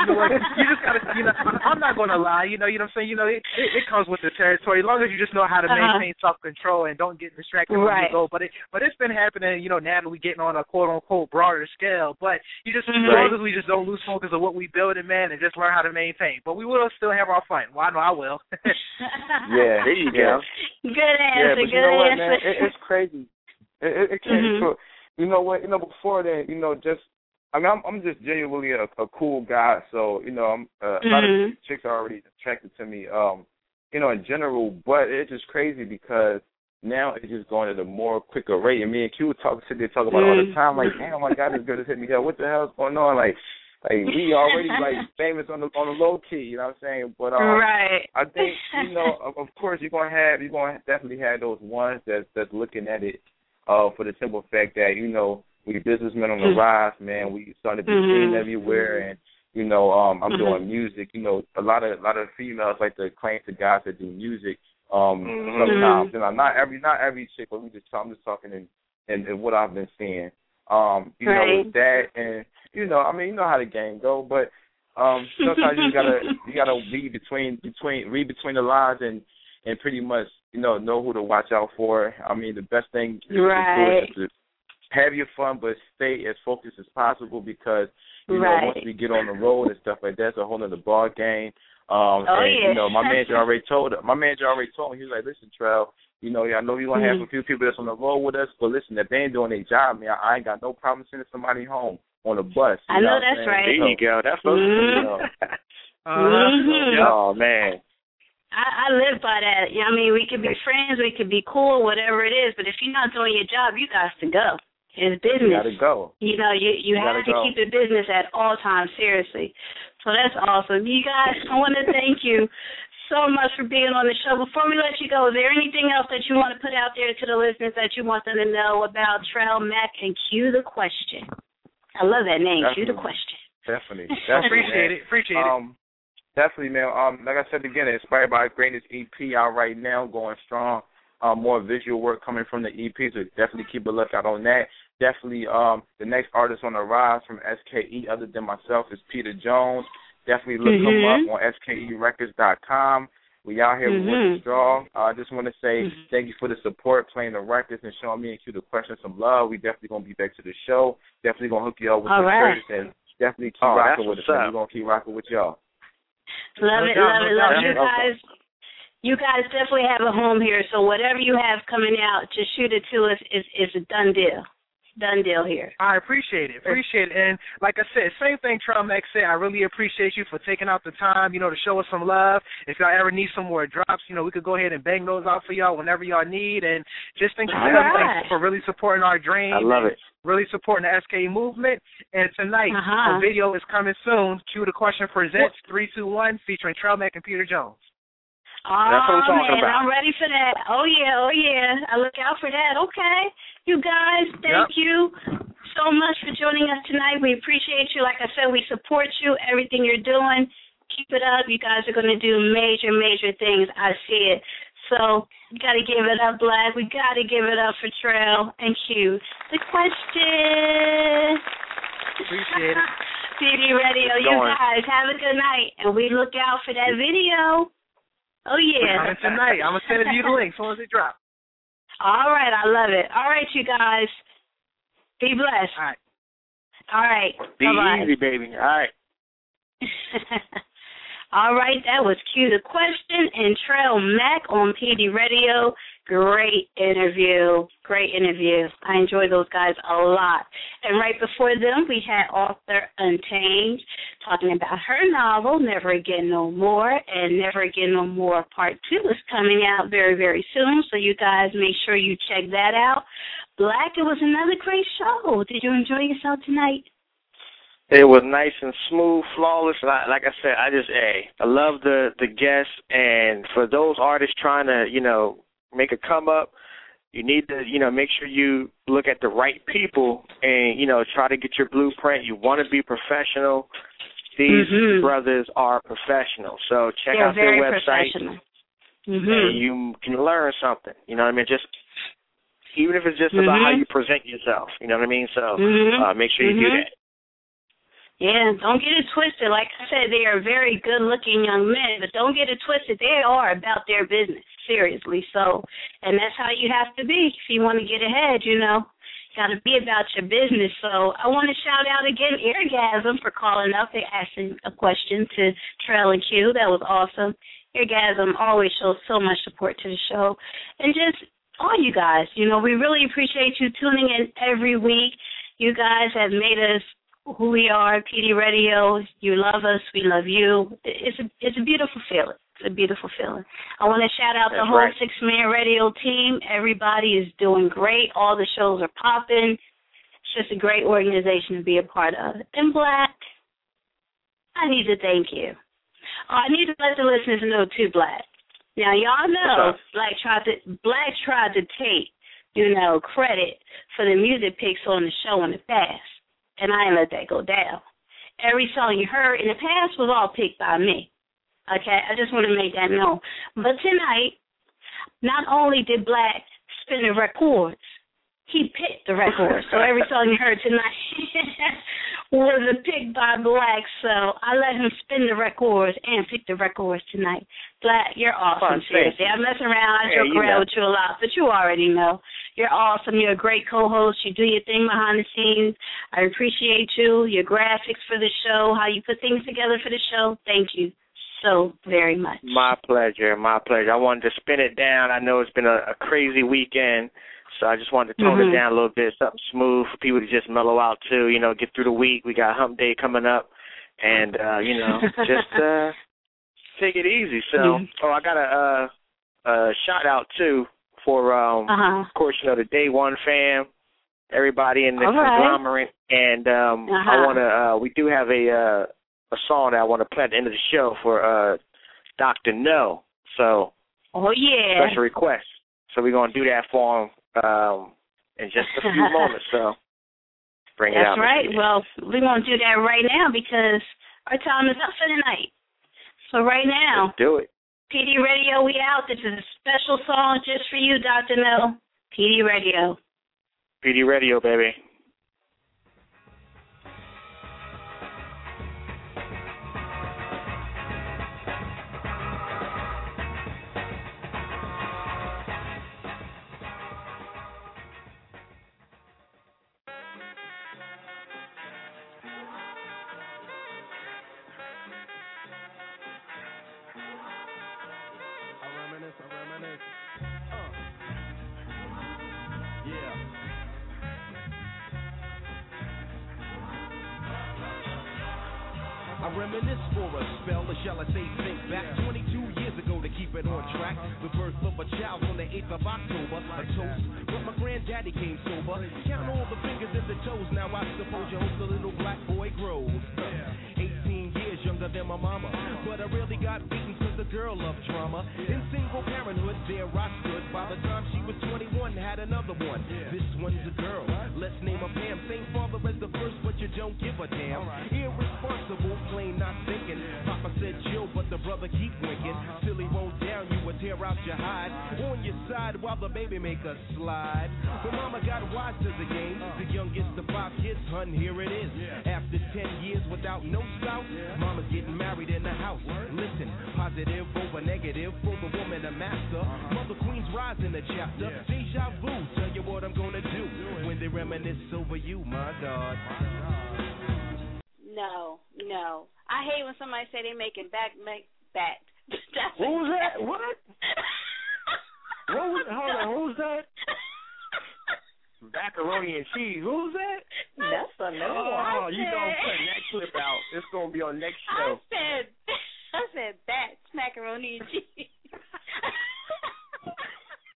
know what? You just got to, you know, I'm not going to lie. You know, you know what I'm saying? You know, it, it, it comes with the territory. As long as you just know how to maintain uh-huh. self-control and don't get distracted right. when you go. But, it, but it's been happening, you know, now that we're getting on a quote-unquote broader scale. But you just, mm-hmm. as long as we just don't lose focus on what we building, man, and just learn how to maintain. But we will still have our fun. Well, I know I will. Yeah, there you go. Good answer, yeah, good you know answer. What, it, it's crazy. It, it, it's mm-hmm. crazy. You know what? You know, before that, you know, just, I mean, I'm, I'm just genuinely a, a cool guy, so, you know, I'm, uh, a lot mm-hmm. of chicks are already attracted to me, um, you know, in general, but it's just crazy because now it's just going at a more quicker rate, and me and Q talk, sit there talk about mm-hmm. it all the time, like, damn, my God, this girl just hit me up, what the hell's going on, like, like we already, like, famous on the on the low key, you know what I'm saying, but um, right. I think, you know, of, of course, you're going to have, you're going to definitely have those ones that's, that's looking at it uh, for the simple fact that, you know, we businessmen on the mm-hmm. rise, man. We started to be mm-hmm. seen everywhere, and you know, um, I'm mm-hmm. doing music. You know, a lot of a lot of females like to claim to guys that do music. Um, mm-hmm. Sometimes, you know, not every not every chick, but we just I'm just talking in and what I've been seeing. Um, you right. know, with that, and you know, I mean, you know how the game go, but um, sometimes you gotta you gotta read between between read between the lines and and pretty much you know know who to watch out for. I mean, the best thing is right. to do is to have your fun, but stay as focused as possible because, you right. know, once we get on the road and stuff like that, it's a whole other ball game. Um, oh, and, yeah. you know, my manager already told him. My manager already told him. He was like, listen, Trel, you know, I know you're going to mm-hmm. have a few people that's on the road with us, but listen, if they ain't doing their job, man, I ain't got no problem sending somebody home on a bus. I know, know that's right. There you go. That's what mm-hmm. you know. mm-hmm. Oh, man. I, I live by that. I mean, we could be friends, we could be cool, whatever it is, but if you're not doing your job, you got to go. It's business. You gotta go. You know, you, you, you have to go. Keep the business at all times, seriously. So that's awesome. You guys, I want to thank you so much for being on the show. Before we let you go, is there anything else that you want to put out there to the listeners that you want them to know about Trel Mack and Q the Question? I love that name, definitely. Q the Question. Definitely. definitely Appreciate it. Appreciate um, it. Definitely, man. Um, like I said again, Inspired by Greatness E P out right now, going strong. Um, more visual work coming from the E P, so definitely keep a lookout on that. Definitely um, the next artist on the rise from S K E other than myself is Peter Jones. Definitely look mm-hmm. him up on S K E records dot com. We out here mm-hmm. with the straw. I uh, just want to say mm-hmm. thank you for the support, playing the records, and showing me and Q the Question some love. We definitely going to be back to the show. Definitely going to hook you up with some shirts, right. And definitely keep oh, rocking with us. We're going to keep rocking with y'all. Love it, love it, love you guys. You guys definitely have a home here, so whatever you have coming out, just shoot it to us. It's, it's a done deal. Done deal here. I appreciate it. Appreciate it. And like I said, same thing Trel Mack said, I really appreciate you for taking out the time, you know, to show us some love. If y'all ever need some more drops, you know, we could go ahead and bang those out for y'all whenever y'all need. And just thank you right. for really supporting our dream. I love it. Really supporting the S K E movement. And tonight, uh-huh. a video is coming soon. Q the Question presents three two one featuring Trel Mack and Peter Jones. Oh, that's what we're talking man, about. I'm ready for that. Oh, yeah, oh, yeah. I look out for that. Okay. You guys, thank yep. you so much for joining us tonight. We appreciate you. Like I said, we support you, everything you're doing. Keep it up. You guys are going to do major, major things. I see it. So you got to give it up, Black. We got to give it up for Trel and Q. The Question. Appreciate it. P D Radio, you guys, have a good night. And we look out for that video. Oh, yeah. I'm tonight. I'm going to send it to you the link as soon as it drops. All right. I love it. All right, you guys. Be blessed. All right. All right. Be Bye-bye. Easy, baby. All right. All right. That was Q the Question and Trel Mack on P D Radio. Great interview. Great interview. I enjoy those guys a lot. And right before them, we had author Untamed talking about her novel, Never Again No More, and Never Again No More Part two is coming out very, very soon, so you guys make sure you check that out. Black, it was another great show. Did you enjoy yourself tonight? It was nice and smooth, flawless. Like I said, I just, hey, I love the, the guests, and for those artists trying to, you know, make a come up, you need to, you know, make sure you look at the right people and, you know, try to get your blueprint. You want to be professional. These mm-hmm. brothers are professional. So check They're out their website mm-hmm. and you can learn something. You know what I mean? Just even if it's just mm-hmm. about how you present yourself. You know what I mean? So mm-hmm. uh, make sure you mm-hmm. do that. Yeah, don't get it twisted. Like I said, they are very good-looking young men, but don't get it twisted. They are about their business, seriously. So, and that's how you have to be if you want to get ahead, you know. Got to be about your business. So I want to shout out again Eargasm for calling up and asking a question to Trel and Q. That was awesome. Eargasm always shows so much support to the show. And just all you guys, you know, we really appreciate you tuning in every week. You guys have made us who we are, P D Radio. You love us, we love you. It's a it's a beautiful feeling. It's a beautiful feeling. I want to shout out That's the whole right. six-man radio team. Everybody is doing great. All the shows are popping. It's just a great organization to be a part of. And Black, I need to thank you. Oh, I need to let the listeners know too, Black. Now y'all know Black tried to Black tried to take you know credit for the music picks on the show in the past. And I didn't let that go down. Every song you heard in the past was all picked by me. Okay? I just want to make that known. But tonight, not only did Black spin the records, he picked the records. So every song you heard tonight was a pick by Black. So I let him spin the records and pick the records tonight. Black, you're awesome. Fun, seriously. I'm messing around. I joke yeah, around know. with you a lot, but you already know. You're awesome. You're a great co-host. You do your thing behind the scenes. I appreciate you, your graphics for the show, how you put things together for the show. Thank you so very much. My pleasure. My pleasure. I wanted to spin it down. I know it's been a, a crazy weekend, so I just wanted to tone mm-hmm. it down a little bit, something smooth for people to just mellow out to, you know, get through the week. We got hump day coming up, and, uh, you know, just uh, take it easy. So, mm-hmm. oh, I got a, a, a shout-out, too, for, um, uh-huh. of course, you know, the Day One fam, everybody in the All conglomerate. Right. And um, uh-huh. I want to uh, – we do have a, uh, a song that I want to play at the end of the show for uh, Doctor No. So, oh yeah, special request. So we're gonna do that for him um, in just a few moments. So bring That's it out. That's right. Well, we're gonna do that right now because our time is up for the night. So right now, let's do it. P D Radio, we out. This is a special song just for you, Doctor No. P D Radio. P D Radio, baby. It's going to be on next show. I said, I said, that's macaroni and cheese.